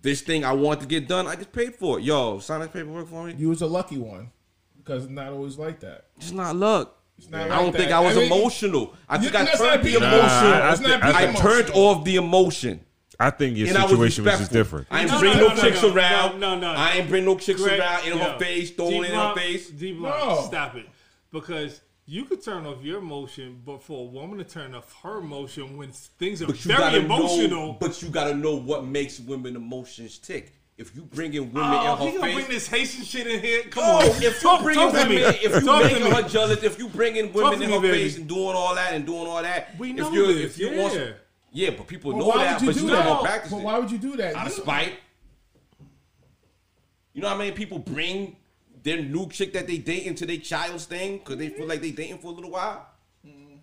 This thing I wanted to get done, I just paid for it. Yo, sign that paperwork for me. You was a lucky one, because it's not always like that. It's not luck. It's not like I don't think I was emotional. I think I turned the emotion. I turned off the emotion. I think your situation was just different. I ain't bring no chicks around. I ain't bring no chicks around in her face, throwing in her face. D-Block, stop it, because. You could turn off your emotion, but for a woman to turn off her emotion when things are very emotional. But you got to know what makes women emotions tick. If you bring in women in her face. Bring this Haitian shit in here? Come on. If you make her jealous, if you bring in women in her face and doing all that and doing all that. We know this. Yeah, but people know that, but you don't want to practice it. But why would you do that? Out of spite. You know how many people bring their new chick that they date into their child's thing because they feel like they dating for a little while. Mm.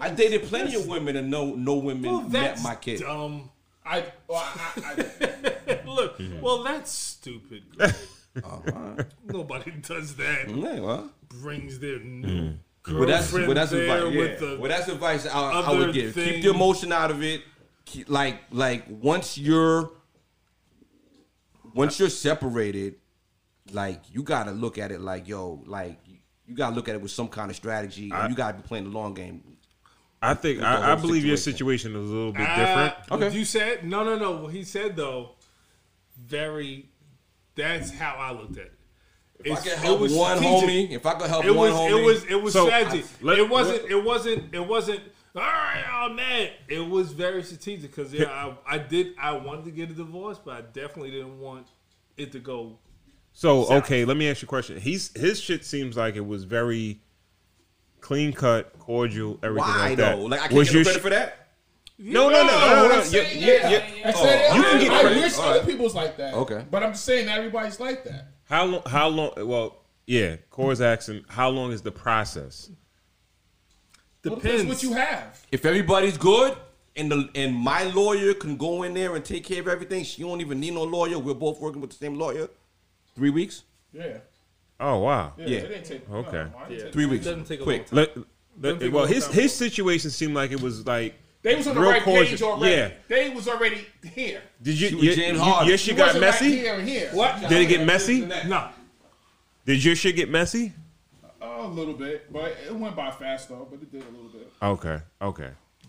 I dated plenty of women and no women met my kid. Look, well, that's stupid. Uh-huh. Nobody does that. Yeah, well. Brings their new girlfriend there with the Well, that's advice I would give. Thing. Keep the emotion out of it. Once you're separated, like, you got to look at it like, yo, like, you got to look at it with some kind of strategy. And you got to be playing the long game. I think, I believe your situation is a little bit different. Okay. What you said, no. What he said, though, that's how I looked at it. If I could help one homie. It was strategic. It wasn't, all right, I'm mad. It was very strategic because I wanted to get a divorce, but I definitely didn't want it to go. So, okay, let me ask you a question. His shit seems like it was very clean cut, cordial, everything like that. Why, though? Like, I can't get credit for that? No. I wish other people's like that. Okay. But I'm just saying that everybody's like that. How long? Well, yeah, Cora's asking, how long is the process? Depends what you have. If everybody's good and my lawyer can go in there and take care of everything, she don't even need no lawyer. We're both working with the same lawyer. 3 weeks? Yeah. Oh, wow. Yeah. It didn't take, okay. No, yeah. 3 weeks. It doesn't take a quick. Long time. Well, his situation seemed like it was like they was on the right page already. Yeah. They was already here. Did you? Your shit got messy? Right here. What? Did it get messy? No. Did your shit get messy? A little bit, but it went by fast though. But it did a little bit. Okay. All right.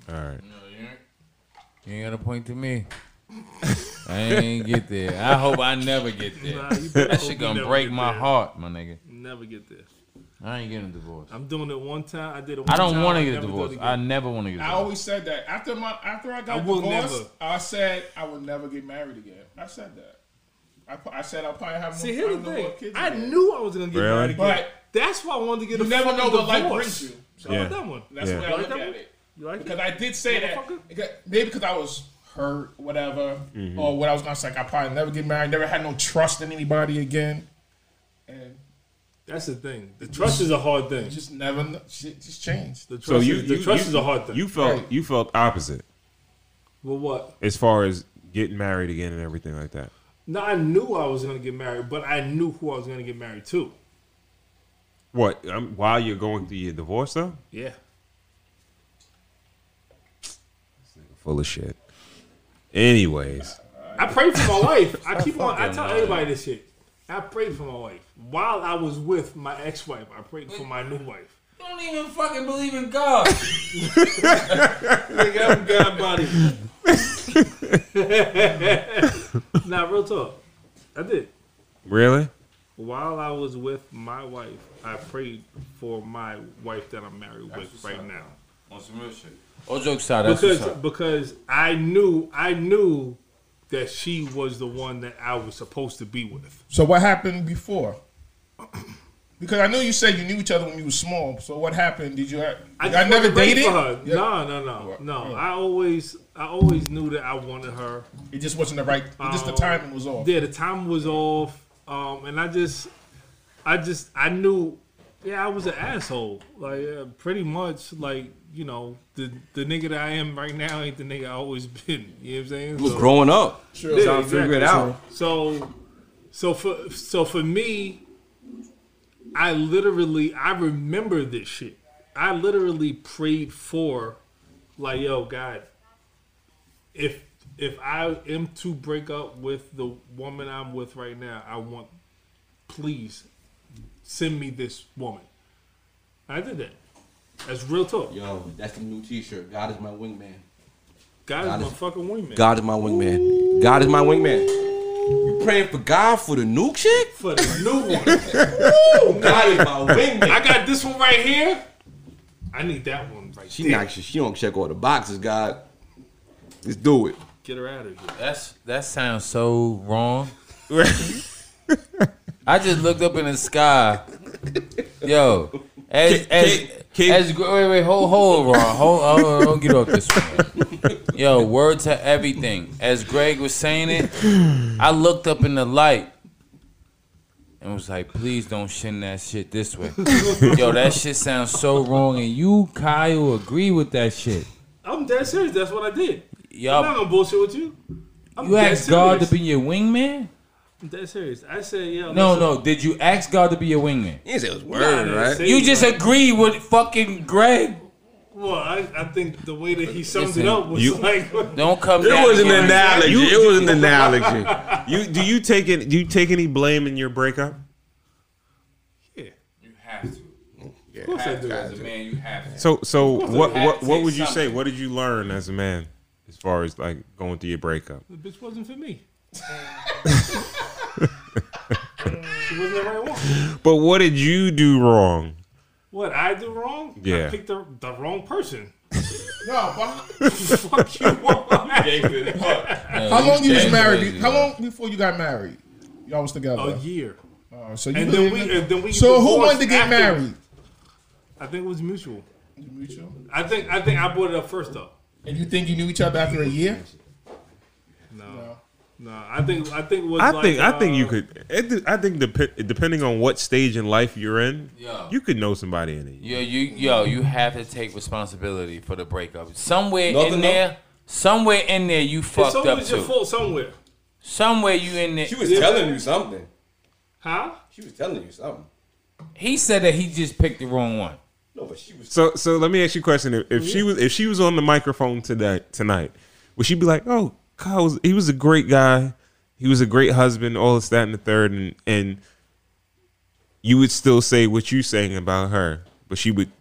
No, you ain't got a point to me. I ain't get there. I hope I never get there. That shit gonna break my heart, my nigga. Never get there. I ain't getting a divorce. I'm doing it one time. I did it one time. I don't want to get a divorce. I never want to get a divorce. I always said that. After I got divorced, I said I would never get married again. I said that. I said I'll probably have more kids. I knew I was gonna get married again. But that's why I wanted to get a divorce. You never know what life brings you. So I like that one. That's why I look at it. You like it? Because I did say that. Maybe because I was hurt, whatever, or what I was gonna say. Like, I probably never get married. Never had no trust in anybody again, and That's the thing. The trust is a hard thing. You just never know. Shit just changed. The trust, so the trust is a hard thing. You felt opposite. Well, what? As far as getting married again and everything like that. No, I knew I was going to get married, but I knew who I was going to get married to. What? While you're going through your divorce, though? Yeah. This nigga full of shit. Anyways. I prayed for my wife. I tell everybody this shit. I prayed for my wife. While I was with my ex-wife, I prayed for my new wife. You don't even fucking believe in God. Nigga, I'm God body. Nah, real talk. I did. Really? While I was with my wife, I prayed for my wife that I'm married with right now. On some real shit. All jokes aside, because I knew that she was the one that I was supposed to be with. So what happened before? Because I know you said you knew each other when you were small. So what happened? Did you? I never dated her. Yeah. No. I always knew that I wanted her. It just wasn't the right. Just the timing was off. Yeah, the timing was off. And I knew. Yeah, I was an asshole. Like pretty much, like, you know, the nigga that I am right now ain't the nigga I always been. You know what I'm saying? Well, so, growing up, sure. So I figured it out. So for me, I remember this shit. I literally prayed for, like, yo, God, if I am to break up with the woman I'm with right now, please. Send me this woman. I did that. That's real talk. Yo, that's the new T-shirt. God is my wingman. God is my fucking wingman. God is my wingman. Ooh. God is my wingman. You praying for God for the new chick? For the new one. Ooh, God is my wingman. I got this one right here. I need that one right there. She don't check all the boxes, God. Let's do it. Get her out of here. That sounds so wrong. I just looked up in the sky. Yo. Wait, hold on. Hold on, don't get off this one. Yo, word to everything. As Greg was saying it, I looked up in the light and was like, please don't shin that shit this way. Yo, that shit sounds so wrong, and you, Kyle, agree with that shit. I'm dead serious. That's what I did. I'm not gonna bullshit with you. You asked God to be your wingman? That's serious. I said, yo. No. Did you ask God to be your wingman? He said it was word, right? You just agreed with fucking Greg. Well, I think the way that he summed it up was like, don't come. It was an analogy. Do you take any blame in your breakup? Yeah, you have to. Yeah, of course I do. As a man, you have to. So what would you say? What did you learn as a man, as far as like going through your breakup? The bitch wasn't for me. She wasn't the right one. But what did you do wrong? What I do wrong? Yeah. I picked the wrong person. No, fuck you. How long you was married? How long before you got married? Y'all was together. A year. So who wanted to get married? I think it was mutual. Mutual. I think I brought it up first though. And you think you knew each other after a year? No. Nah, I think it was. Depending on what stage in life you're in, you could know somebody in it. Yeah, you have to take responsibility for the breakup. Somewhere in there, you fucked up too. It's always your fault somewhere. Somewhere you in there. She was telling you something. Huh? She was telling you something. He said that he just picked the wrong one. No, but she was. So let me ask you a question: If she was on the microphone tonight, would she be like, oh? Kyle he was a great guy. He was a great husband, all this, that, and the third. And you would still say what you're saying about her, but she would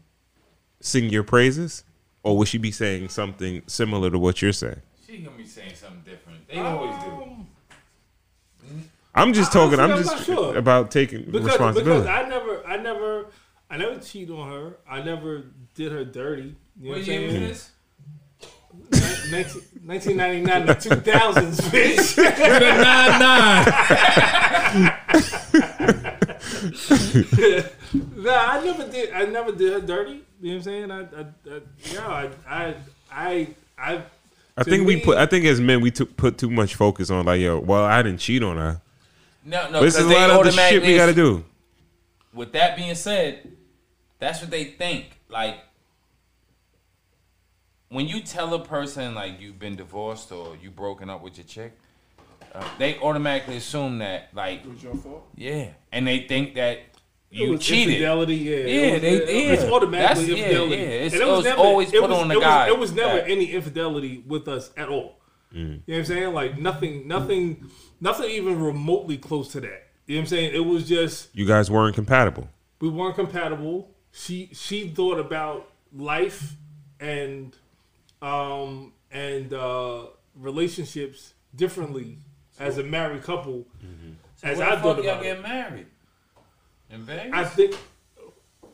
sing your praises? Or would she be saying something similar to what you're saying? She's going to be saying something different. They always do. I'm just about taking responsibility. Because I never cheated on her. I never did her dirty. You know what year was this? 1999 to 2000s, bitch. 99. Nah, I never did her dirty. You know what I'm saying? I think as men we put too much focus on like, yo, well, I didn't cheat on her. No, this is a lot of the shit we gotta do. with that being said, that's what they think. Like, when you tell a person, like, you've been divorced or you broken up with your chick, they automatically assume that, like... It was your fault? Yeah. And they think that you cheated. Infidelity, yeah. Yeah. It's automatically infidelity. Yeah, It was always put on the guy. It was never any infidelity with us at all. Mm. You know what I'm saying? Like, nothing even remotely close to that. You know what I'm saying? It was just... You guys weren't compatible. We weren't compatible. She thought about life and relationships differently as a married couple. Mm-hmm. So as I thought about get married in Vegas? I think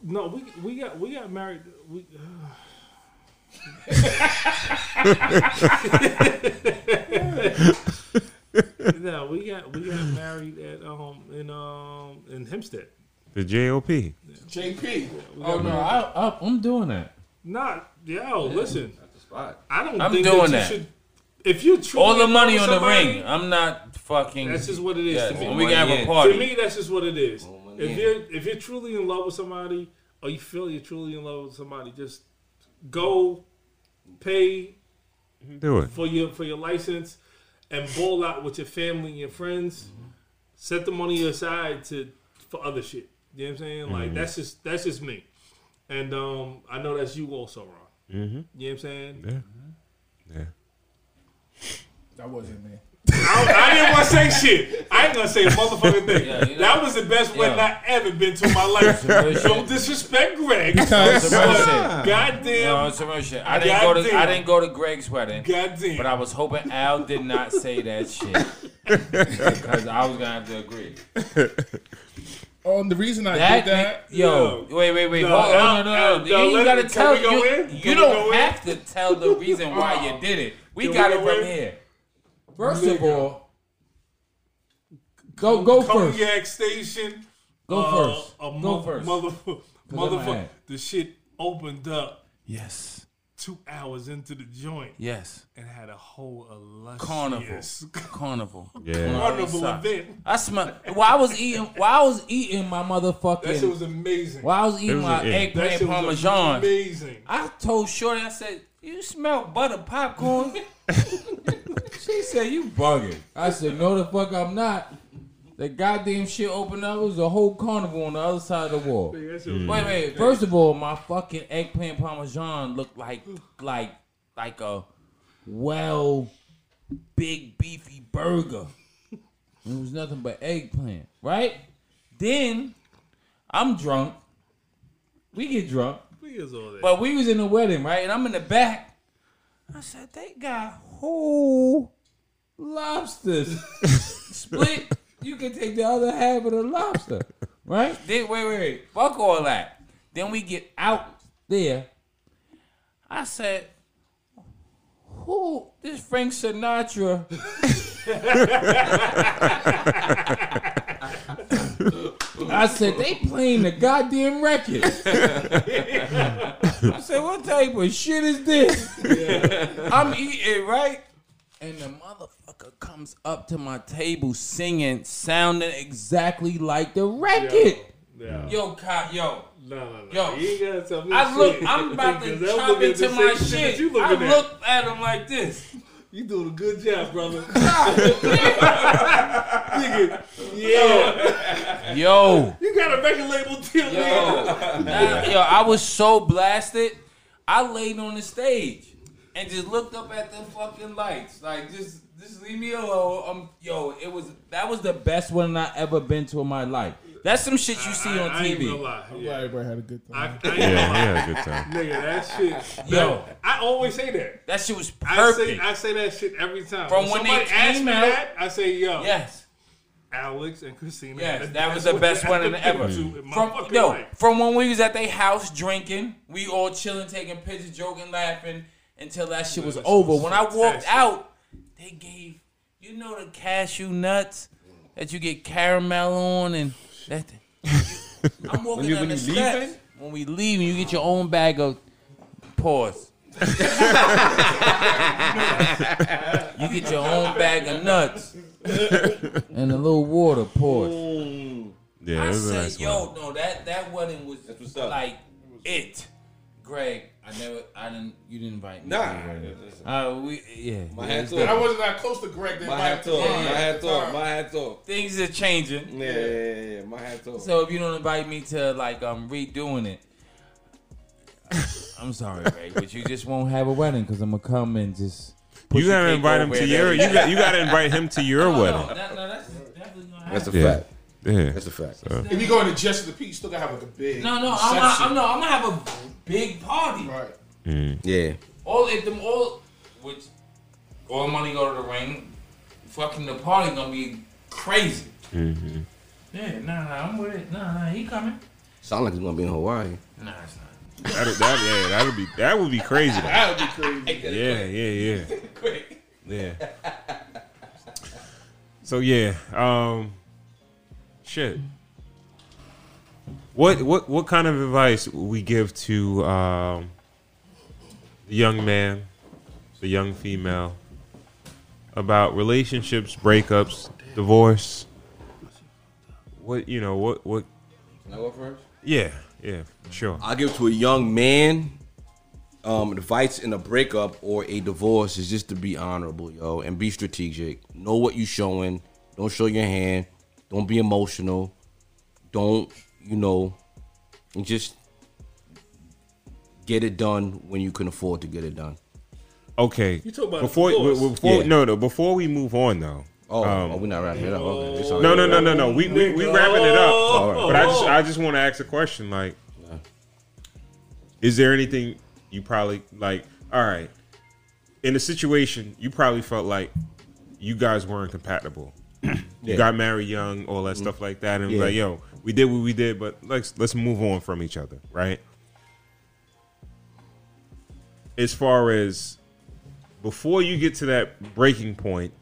no, we got married. No, we got married at in Hempstead. The JOP. Yeah. JP. Yeah, oh no, I'm doing that. Listen. That's the spot. I don't think you should. If you all the money on somebody, the ring, I'm not fucking. That's just what it is to me. When we can have a party. To me, that's just what it is. If you're truly in love with somebody, or you feel you're truly in love with somebody, just go pay. Do it for your license, and ball out with your family and your friends. Mm-hmm. Set the money aside for other shit. You know what I'm saying? Mm-hmm. Like that's just me. And I know that's you also, Ron. Mm-hmm. You know what I'm saying? Yeah. Yeah. That wasn't me. I didn't want to say shit. I ain't going to say a motherfucking thing. Yeah, that was the best wedding I ever been to in my life. Don't disrespect Greg. Goddamn. No, it's a real shit. I didn't go to Greg's wedding. Goddamn. But I was hoping Al did not say that shit. Because I was going to have to agree. The reason I did that. Wait. You ain't gotta tell. You don't have to tell the reason why you did it. We got it from here. First of all, go first. Cognac Station. Go first. Motherfucker. The shit opened up. Yes. 2 hours into the joint. Yes. And had a whole illustrious Carnival event. I smell while I was eating my motherfucking. That shit was amazing. While I was eating my eggplant parmesan. Amazing. I told Shorty, I said, "You smell butter popcorn?" She said, "You bugging." I said, "No the fuck I'm not." The goddamn shit opened up. It was a whole carnival on the other side of the wall. Wait. First of all, my fucking eggplant parmesan looked like a big beefy burger. It was nothing but eggplant, right? Then I'm drunk. We get drunk. But we was in the wedding, right? And I'm in the back. I said, "They got whole lobsters split." You can take the other half of the lobster, right? Then, wait. Fuck all that. Then we get out there. I said, "Who? This Frank Sinatra." I said, "They playing the goddamn record." I said, "What type of shit is this?" Yeah. I'm eating, right? And the motherfucker comes up to my table singing, sounding exactly like the record. No. You ain't gotta tell me I'm about to chop into my shit. I looked at him like this. "You doing a good job, brother." Nigga, yeah. Yo. You got a record label deal, nigga. Yo, I was so blasted. I laid on the stage. And just looked up at the fucking lights. Like, just leave me alone. That was the best one I ever been to in my life. That's some shit you see on TV. I ain't gonna lie. I'm glad everybody had a good time. I had a good time. Nigga, that shit. Yo. I always say that. That shit was perfect. I say that shit every time. From when they ask me that, I say, "Yo. Yes. Alex and Christina." Yes, that was the best one ever. From when we was at their house drinking, we all chilling, taking pictures, joking, laughing. Until that shit was over. When I walked out, they gave the cashew nuts that you get caramel on and that thing. I'm walking down the steps. When we leave, you get your own bag of pause. You get your own bag of nuts and a little water. Pause. Yeah, I said, that's yo, no, that wedding was like it. Greg, you didn't invite me. Nah. My hat's off. I wasn't that close to Greg. Then my hat's off. Things are changing. Yeah. My hat's off. So if you don't invite me to like redoing it, I'm sorry, Greg, but you just won't have a wedding because I'm gonna come and just. You gotta invite him to your. You gotta invite him to your wedding. No, that's definitely gonna happen. That's a fact. Yeah, that's a fact. So. If you go into Justice of the Peace, you still gotta have like a big. I'm gonna have a big party. Right. Mm. Yeah. All money go to the ring. Fucking the party gonna be crazy. Mm-hmm. Yeah, I'm with it. He coming. Sound like he's gonna be in Hawaii. Nah, it's not. That would be crazy. That would be crazy. Yeah. Quick. Yeah. So yeah. Shit. What kind of advice would we give to the young man, the young female, about relationships, breakups, divorce? What Can I go first? Yeah, sure. I'll give to a young man advice in a breakup or a divorce is just to be honorable, yo, and be strategic. Know what you're showing. Don't show your hand. Don't be emotional. Don't, and just get it done when you can afford to get it done. Okay. You talk about before we move on though. We're not wrapping it up. Okay. No. We wrapping it up. Right. But I just want to ask a question. Like, is there anything you probably like? All right, in a situation you probably felt like you guys weren't compatible. You got married young, all that stuff like that, and was like, yo, we did what we did, but let's move on from each other, right? As far as before you get to that breaking point,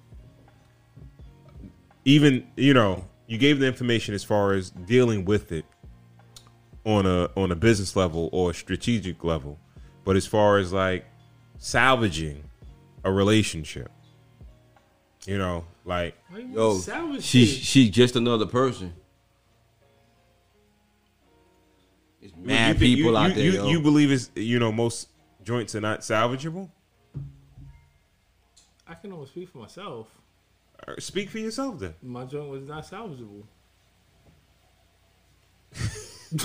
even you gave the information as far as dealing with it on a business level or a strategic level, but as far as like salvaging a relationship, like, yo, she's just another person. It's mad people out there. You believe it's most joints are not salvageable? I can only speak for myself. Speak for yourself then. My joint was not salvageable.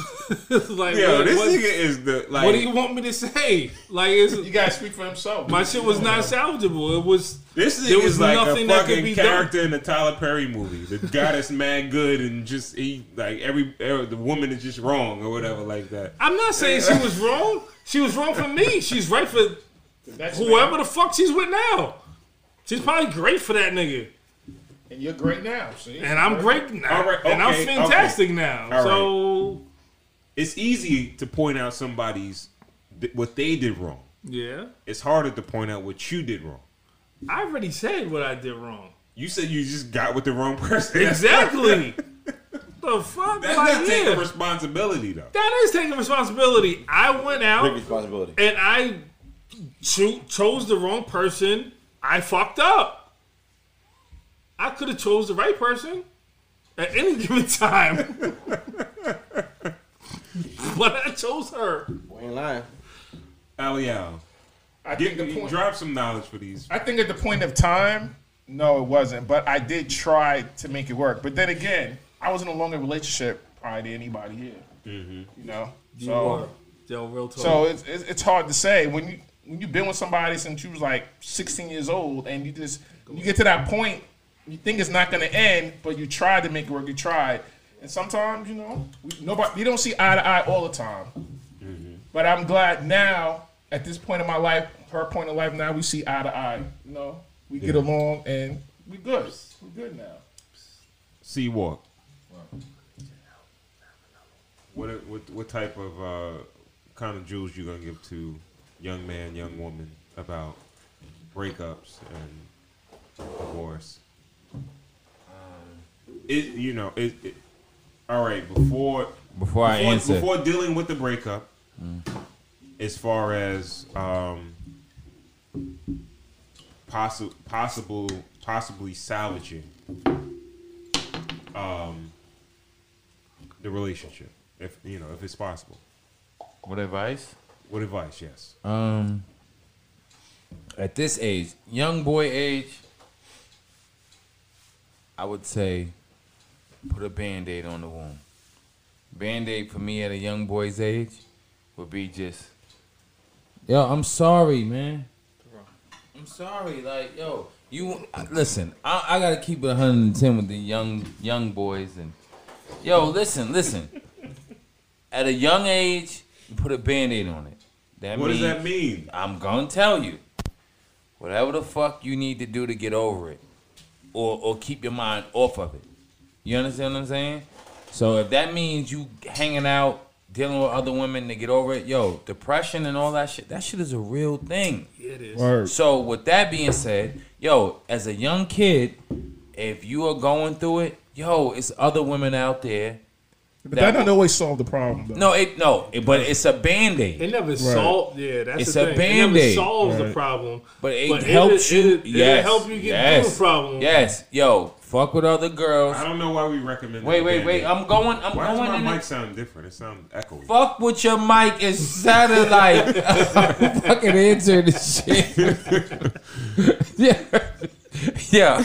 Nigga is the like. What do you want me to say? Like, you gotta speak for himself. My shit was not salvageable. It was. This nigga is like nothing a fucking character in a Tyler Perry movie. The guy that's mad good and just the woman is just wrong or whatever like that. I'm not saying she was wrong. She was wrong for me. She's right for whoever the fuck she's with now. She's probably great for that nigga. And you're great now. See? And I'm great now. All right, okay, and I'm fantastic now. All so. Right. It's easy to point out somebody's what they did wrong. Yeah. It's harder to point out what you did wrong. I already said what I did wrong. You said you just got with the wrong person. Exactly. The fuck? That's not taking responsibility, though. That is taking responsibility. I went out and I chose the wrong person. I fucked up. I could have chose the right person at any given time. But I chose her. Boy, ain't lying. Aliyah. I think drop some knowledge for these. I think at the point of time, no, it wasn't. But I did try to make it work. But then again, I was in a longer relationship prior to anybody here. Mm-hmm. So it's hard to say when you've been with somebody since you was like 16 years old, and you get to that point, you think it's not going to end, but you tried to make it work. You tried. And sometimes, you don't see eye to eye all the time. Mm-hmm. But I'm glad now, at this point in my life, her point in life, now we see eye to eye. We get along and we're good. We're good now. See what? What type of kind of jewels you gonna give to young man, young woman about breakups and divorce? All right, before I answer, before dealing with the breakup, as far as possibly salvaging the relationship, if you know, if it's possible. What advice? What advice? Yes. At this age, young boy age, I would say put a Band-Aid on the wound. Band-Aid for me at a young boy's age would be just, yo, I'm sorry, man. I'm sorry. Like, yo, you listen, I got to keep it 110 with the young boys. And yo, listen. At a young age, you put a Band-Aid on it. What does that mean? I'm going to tell you. Whatever the fuck you need to do to get over it. Or keep your mind off of it. You understand what I'm saying? So if that means you hanging out, dealing with other women to get over it, yo, depression and all that shit is a real thing. It is. Word. So with that being said, yo, as a young kid, if you are going through it, yo, it's other women out there. But that doesn't always solve the problem, though. No, but it's a Band-Aid. It never solves. Yeah, that's the thing. It's a Band-Aid. It never solves the problem. But it helps you. Yes. It helps you get through the problem. Yes. Yo, fuck with other girls. I don't know why we recommend. Wait. I'm going. Why does my mic sound different? It sounds echoey. Fuck with your mic. It sounded like fucking answering this shit. Yeah. Yeah.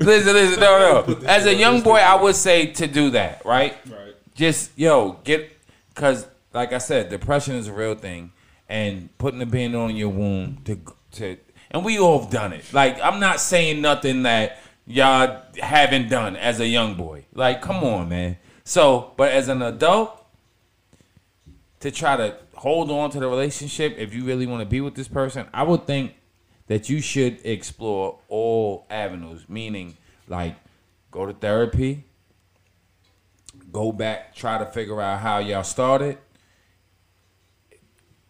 Listen. No. As a young boy, I would say to do that. Right. Right. Just, yo, because, like I said, depression is a real thing, and putting a band on your wound to, and we all have done it. Like, I'm not saying nothing that y'all haven't done as a young boy. Like, come on, man. So, but as an adult, to try to hold on to the relationship, if you really want to be with this person, I would think that you should explore all avenues, meaning, like, go to therapy. Go back, try to figure out how y'all started.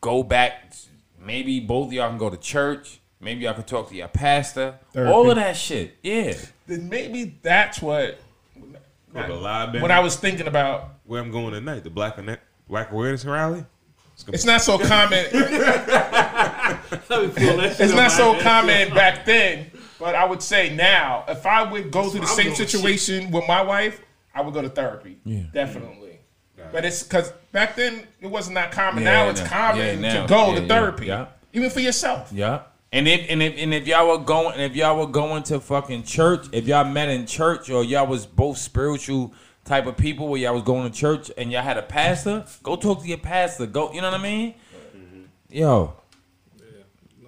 Go back, maybe both of y'all can go to church. Maybe y'all can talk to your pastor. Therapy. All of that shit, yeah. Then maybe that's what I was thinking about. Where I'm going tonight, the Black Awareness Rally. It's not so common. It's not so common back then, but I would say now, if I would go through the same situation with my wife, I would go to therapy, yeah. Definitely. Yeah. But it's because back then it wasn't that common. Yeah, now it's common to go to therapy, even for yourself. Yeah. And if y'all were going to fucking church, if y'all met in church, or y'all was both spiritual type of people where y'all was going to church and y'all had a pastor, go talk to your pastor. Go, you know what I mean? Mm-hmm. Yo, yeah.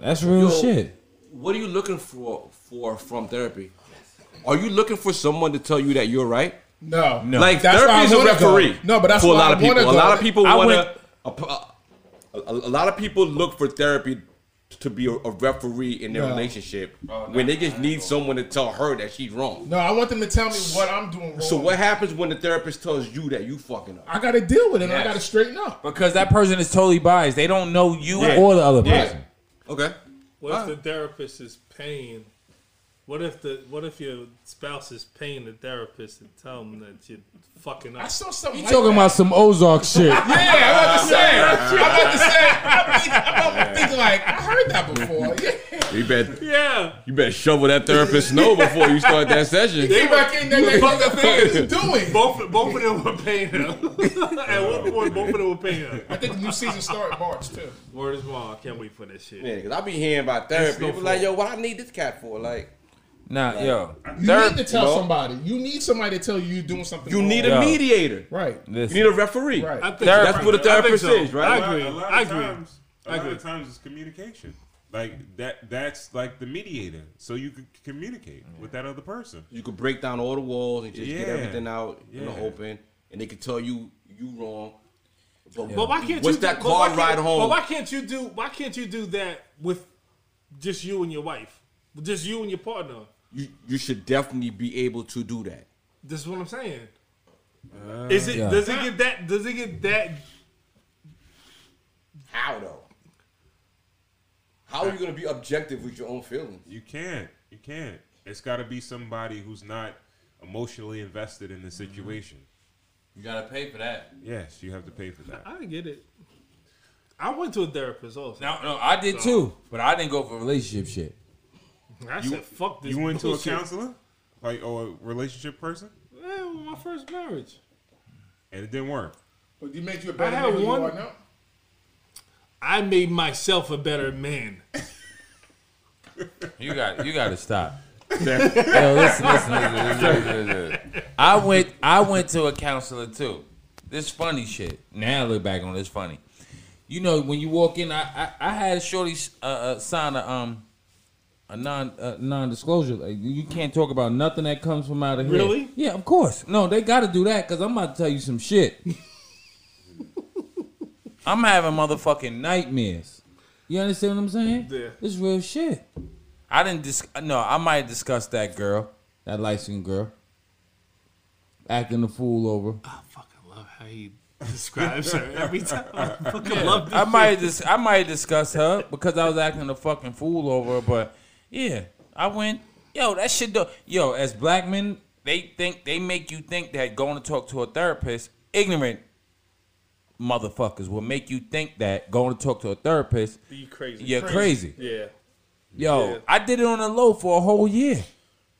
That's real shit. What are you looking for from therapy? Are you looking for someone to tell you that you're right? No. Like, therapy is a referee. No, but that's for a lot of people. A lot of people look for therapy to be a referee in their relationship when they just need someone to tell her that she's wrong. No, I want them to tell me what I'm doing wrong. So what happens when the therapist tells you that you fucking up? I got to deal with it. Yes. I got to straighten up. Because that person is totally biased. They don't know you or the other person. Okay. What if the therapist is paying? What if your spouse is paying the therapist and tell them that you're fucking up? I saw something. You like talking about some Ozark shit? Yeah, I'm about to say. I'm thinking like I heard that before. Yeah. You better shovel that therapist know before you start that session. They back in there. Fuck the thing doing. Both of them were paying him. At one point, both of them were paying him. I think the new season started March too. Word is wild. I can't wait for this shit. Yeah, because I be hearing about therapy. People like, yo, what I need this cat for? Like. Nah, yo. You need to tell somebody. You need somebody to tell you you're doing something wrong. You need a mediator. Right. Listen. You need a referee. Right. I think that's what a therapist is, right? I agree. A lot of times it's communication. Like, that's like the mediator. So you could communicate with that other person. You could break down all the walls and just get everything out in the open. And they could tell you wrong. But why can't what's you that car ride home? But why can't you do that with just you and your wife? Just you and your partner. You should definitely be able to do that. This is what I'm saying. Does it get that? How though? How are you gonna be objective with your own feelings? You can't. It's gotta be somebody who's not emotionally invested in the situation. You gotta pay for that. Yes, you have to pay for that. I get it. I went to a therapist also. No, I did too, but I didn't go for relationship shit. I said, fuck this. You went to a counselor? Like, or a relationship person? Yeah, my first marriage. and it didn't work. But you made you a better man than you are now? I made myself a better man. You got to stop. Yo, listen. I went to a counselor too. This funny shit. Now I look back on this funny. You know, when you walk in, I had a shorty sign a non-disclosure. Like, you can't talk about nothing that comes from out of here. Really? Yeah, of course. No, they got to do that because I'm about to tell you some shit. I'm having motherfucking nightmares. You understand what I'm saying? Yeah. It's real shit. I didn't I might discuss that girl, that light-skinned girl, acting the fool over. I fucking love how he describes her every time. I fucking love this I might discuss her because I was acting the fucking fool over her, but yeah, I went, yo, that shit do. Yo, as black men, they make you think that going to talk to a therapist, ignorant motherfuckers will make you think that going to talk to a therapist, be crazy. You're crazy. Yeah. Yo, yeah. I did it on the low for a whole year.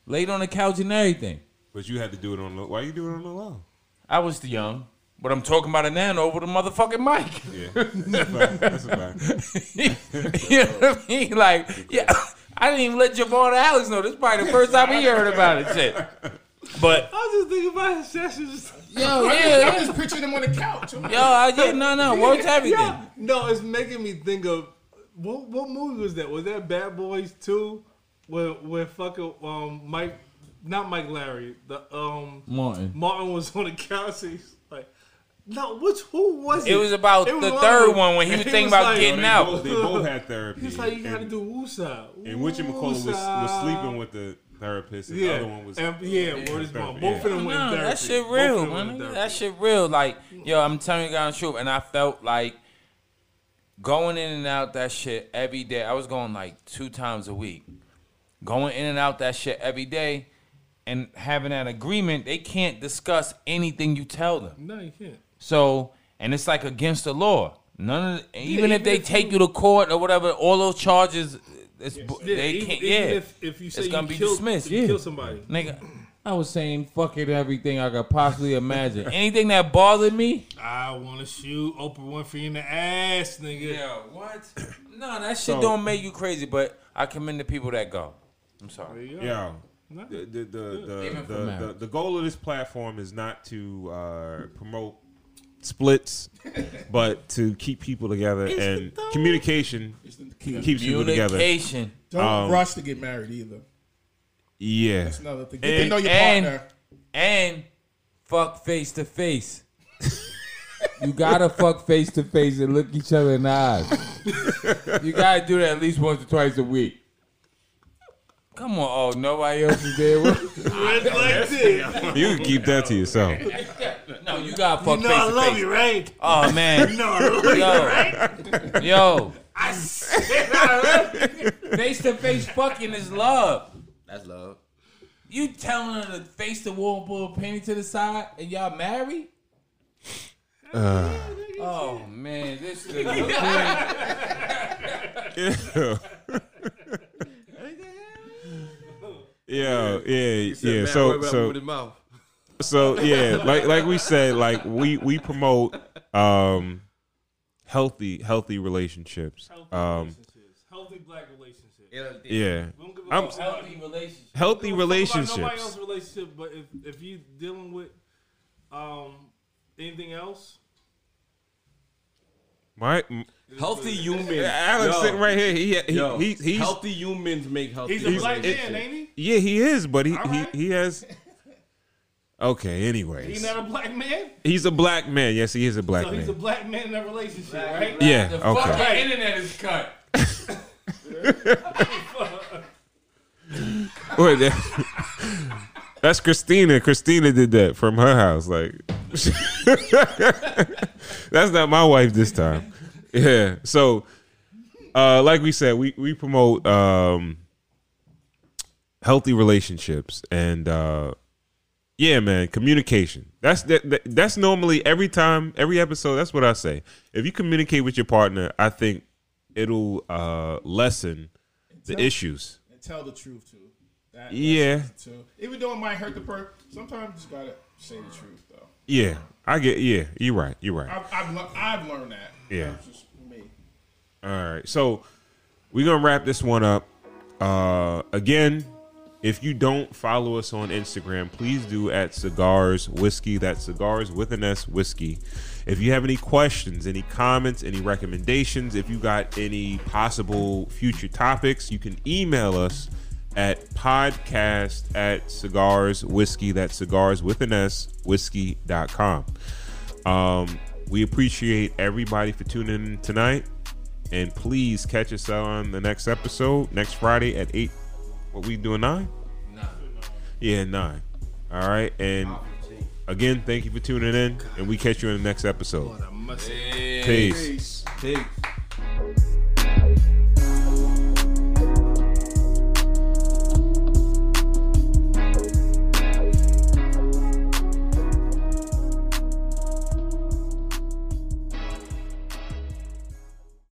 Laid on the couch and everything. But you had to do it on the low. Why you doing it on the low? I was too young. But I'm talking about it now over the motherfucking mic. Yeah. That's a fact. You know what I mean? Like, yeah, I didn't even let Javon and Alex know. This is probably the first time he heard about it, shit. But I was just thinking about his sessions. Yo, I'm just picturing him on the couch. Yo, What's everything? Yeah. No, it's making me think of What movie was that? Was that Bad Boys 2? Where fucking Mike, not Mike Larry, the Martin was on the couch. He's like, who was it? It was about the third one when he was thinking about getting out. They both had therapy. He's like, you got to do woosah. And Richard McCullough was sleeping with the therapist. And the other one was word is bond. Both of them went therapy. That shit real, man. That shit real. Like, yo, I'm telling you guys the truth, and I felt like. Going in and out that shit every day. I was going like 2 times a week. Going in and out that shit every day and having that agreement, they can't discuss anything you tell them. No, you can't. So, and it's like against the law. Even if they take you to court or whatever, all those charges, If you say it's going to be dismissed. You kill somebody. Nigga, I was saying fuck it everything I could possibly imagine. Anything that bothered me, I want to shoot Oprah Winfrey in the ass, nigga. Yeah, what? No, that shit don't make you crazy, but I commend the people that go. I'm sorry. Yeah. The goal of this platform is not to promote splits, but to keep people together and communication keeps people together. Don't rush to get married either. Yeah. That's another thing. You can know your partner. And fuck face to face. You gotta fuck face to face and look each other in the eyes. You gotta do that at least once or twice a week. Come on, nobody else is there with you. You can keep that to yourself. No, you gotta fuck face to face. You know I love you, right? Oh, man. You know I love you, right? Yo. I said I love you. Face to face fucking is love. That's love. You telling her to face the wall and pull a penny to the side and y'all married? Oh, man. This is Yeah. So yeah, like we said, like we promote healthy relationships. Healthy black relationships. Yeah. Healthy relationships. Nobody else's relationship, but if you're dealing with anything else, healthy humans. Alex sitting right here. He's healthy humans make healthy. He's a black man, ain't he? Yeah, he is, but he has. Okay. Anyways, he's not a black man. He's a black man. Yes, he is a black man. So he's a black man in a relationship, right? Yeah. The fucking internet is cut. Wait, that's Christina. Christina did that from her house. Like, that's not my wife this time. Yeah. So, like we said, we promote healthy relationships and yeah, man, communication. That's normally every episode. That's what I say. If you communicate with your partner, I think it'll lessen the issues. And tell the truth, too. Even though it might hurt the person, sometimes you just gotta say the truth, though. Yeah, I get. Yeah, you're right. You're right. I've learned that. Yeah. That's just me. All right, so we're gonna wrap this one up. Again, if you don't follow us on Instagram, please do at Cigars Whiskey. That's Cigars with an S, Whiskey. If you have any questions, any comments, any recommendations, if you got any possible future topics, you can email us at podcast@cigarswhiskey. That's Cigars with an S, whiskey.com. We appreciate everybody for tuning in tonight. And please catch us on the next episode next Friday at 8. What we doing, 9? 9. Yeah, 9. All right. And again, thank you for tuning in. And we catch you in the next episode. Peace. Peace.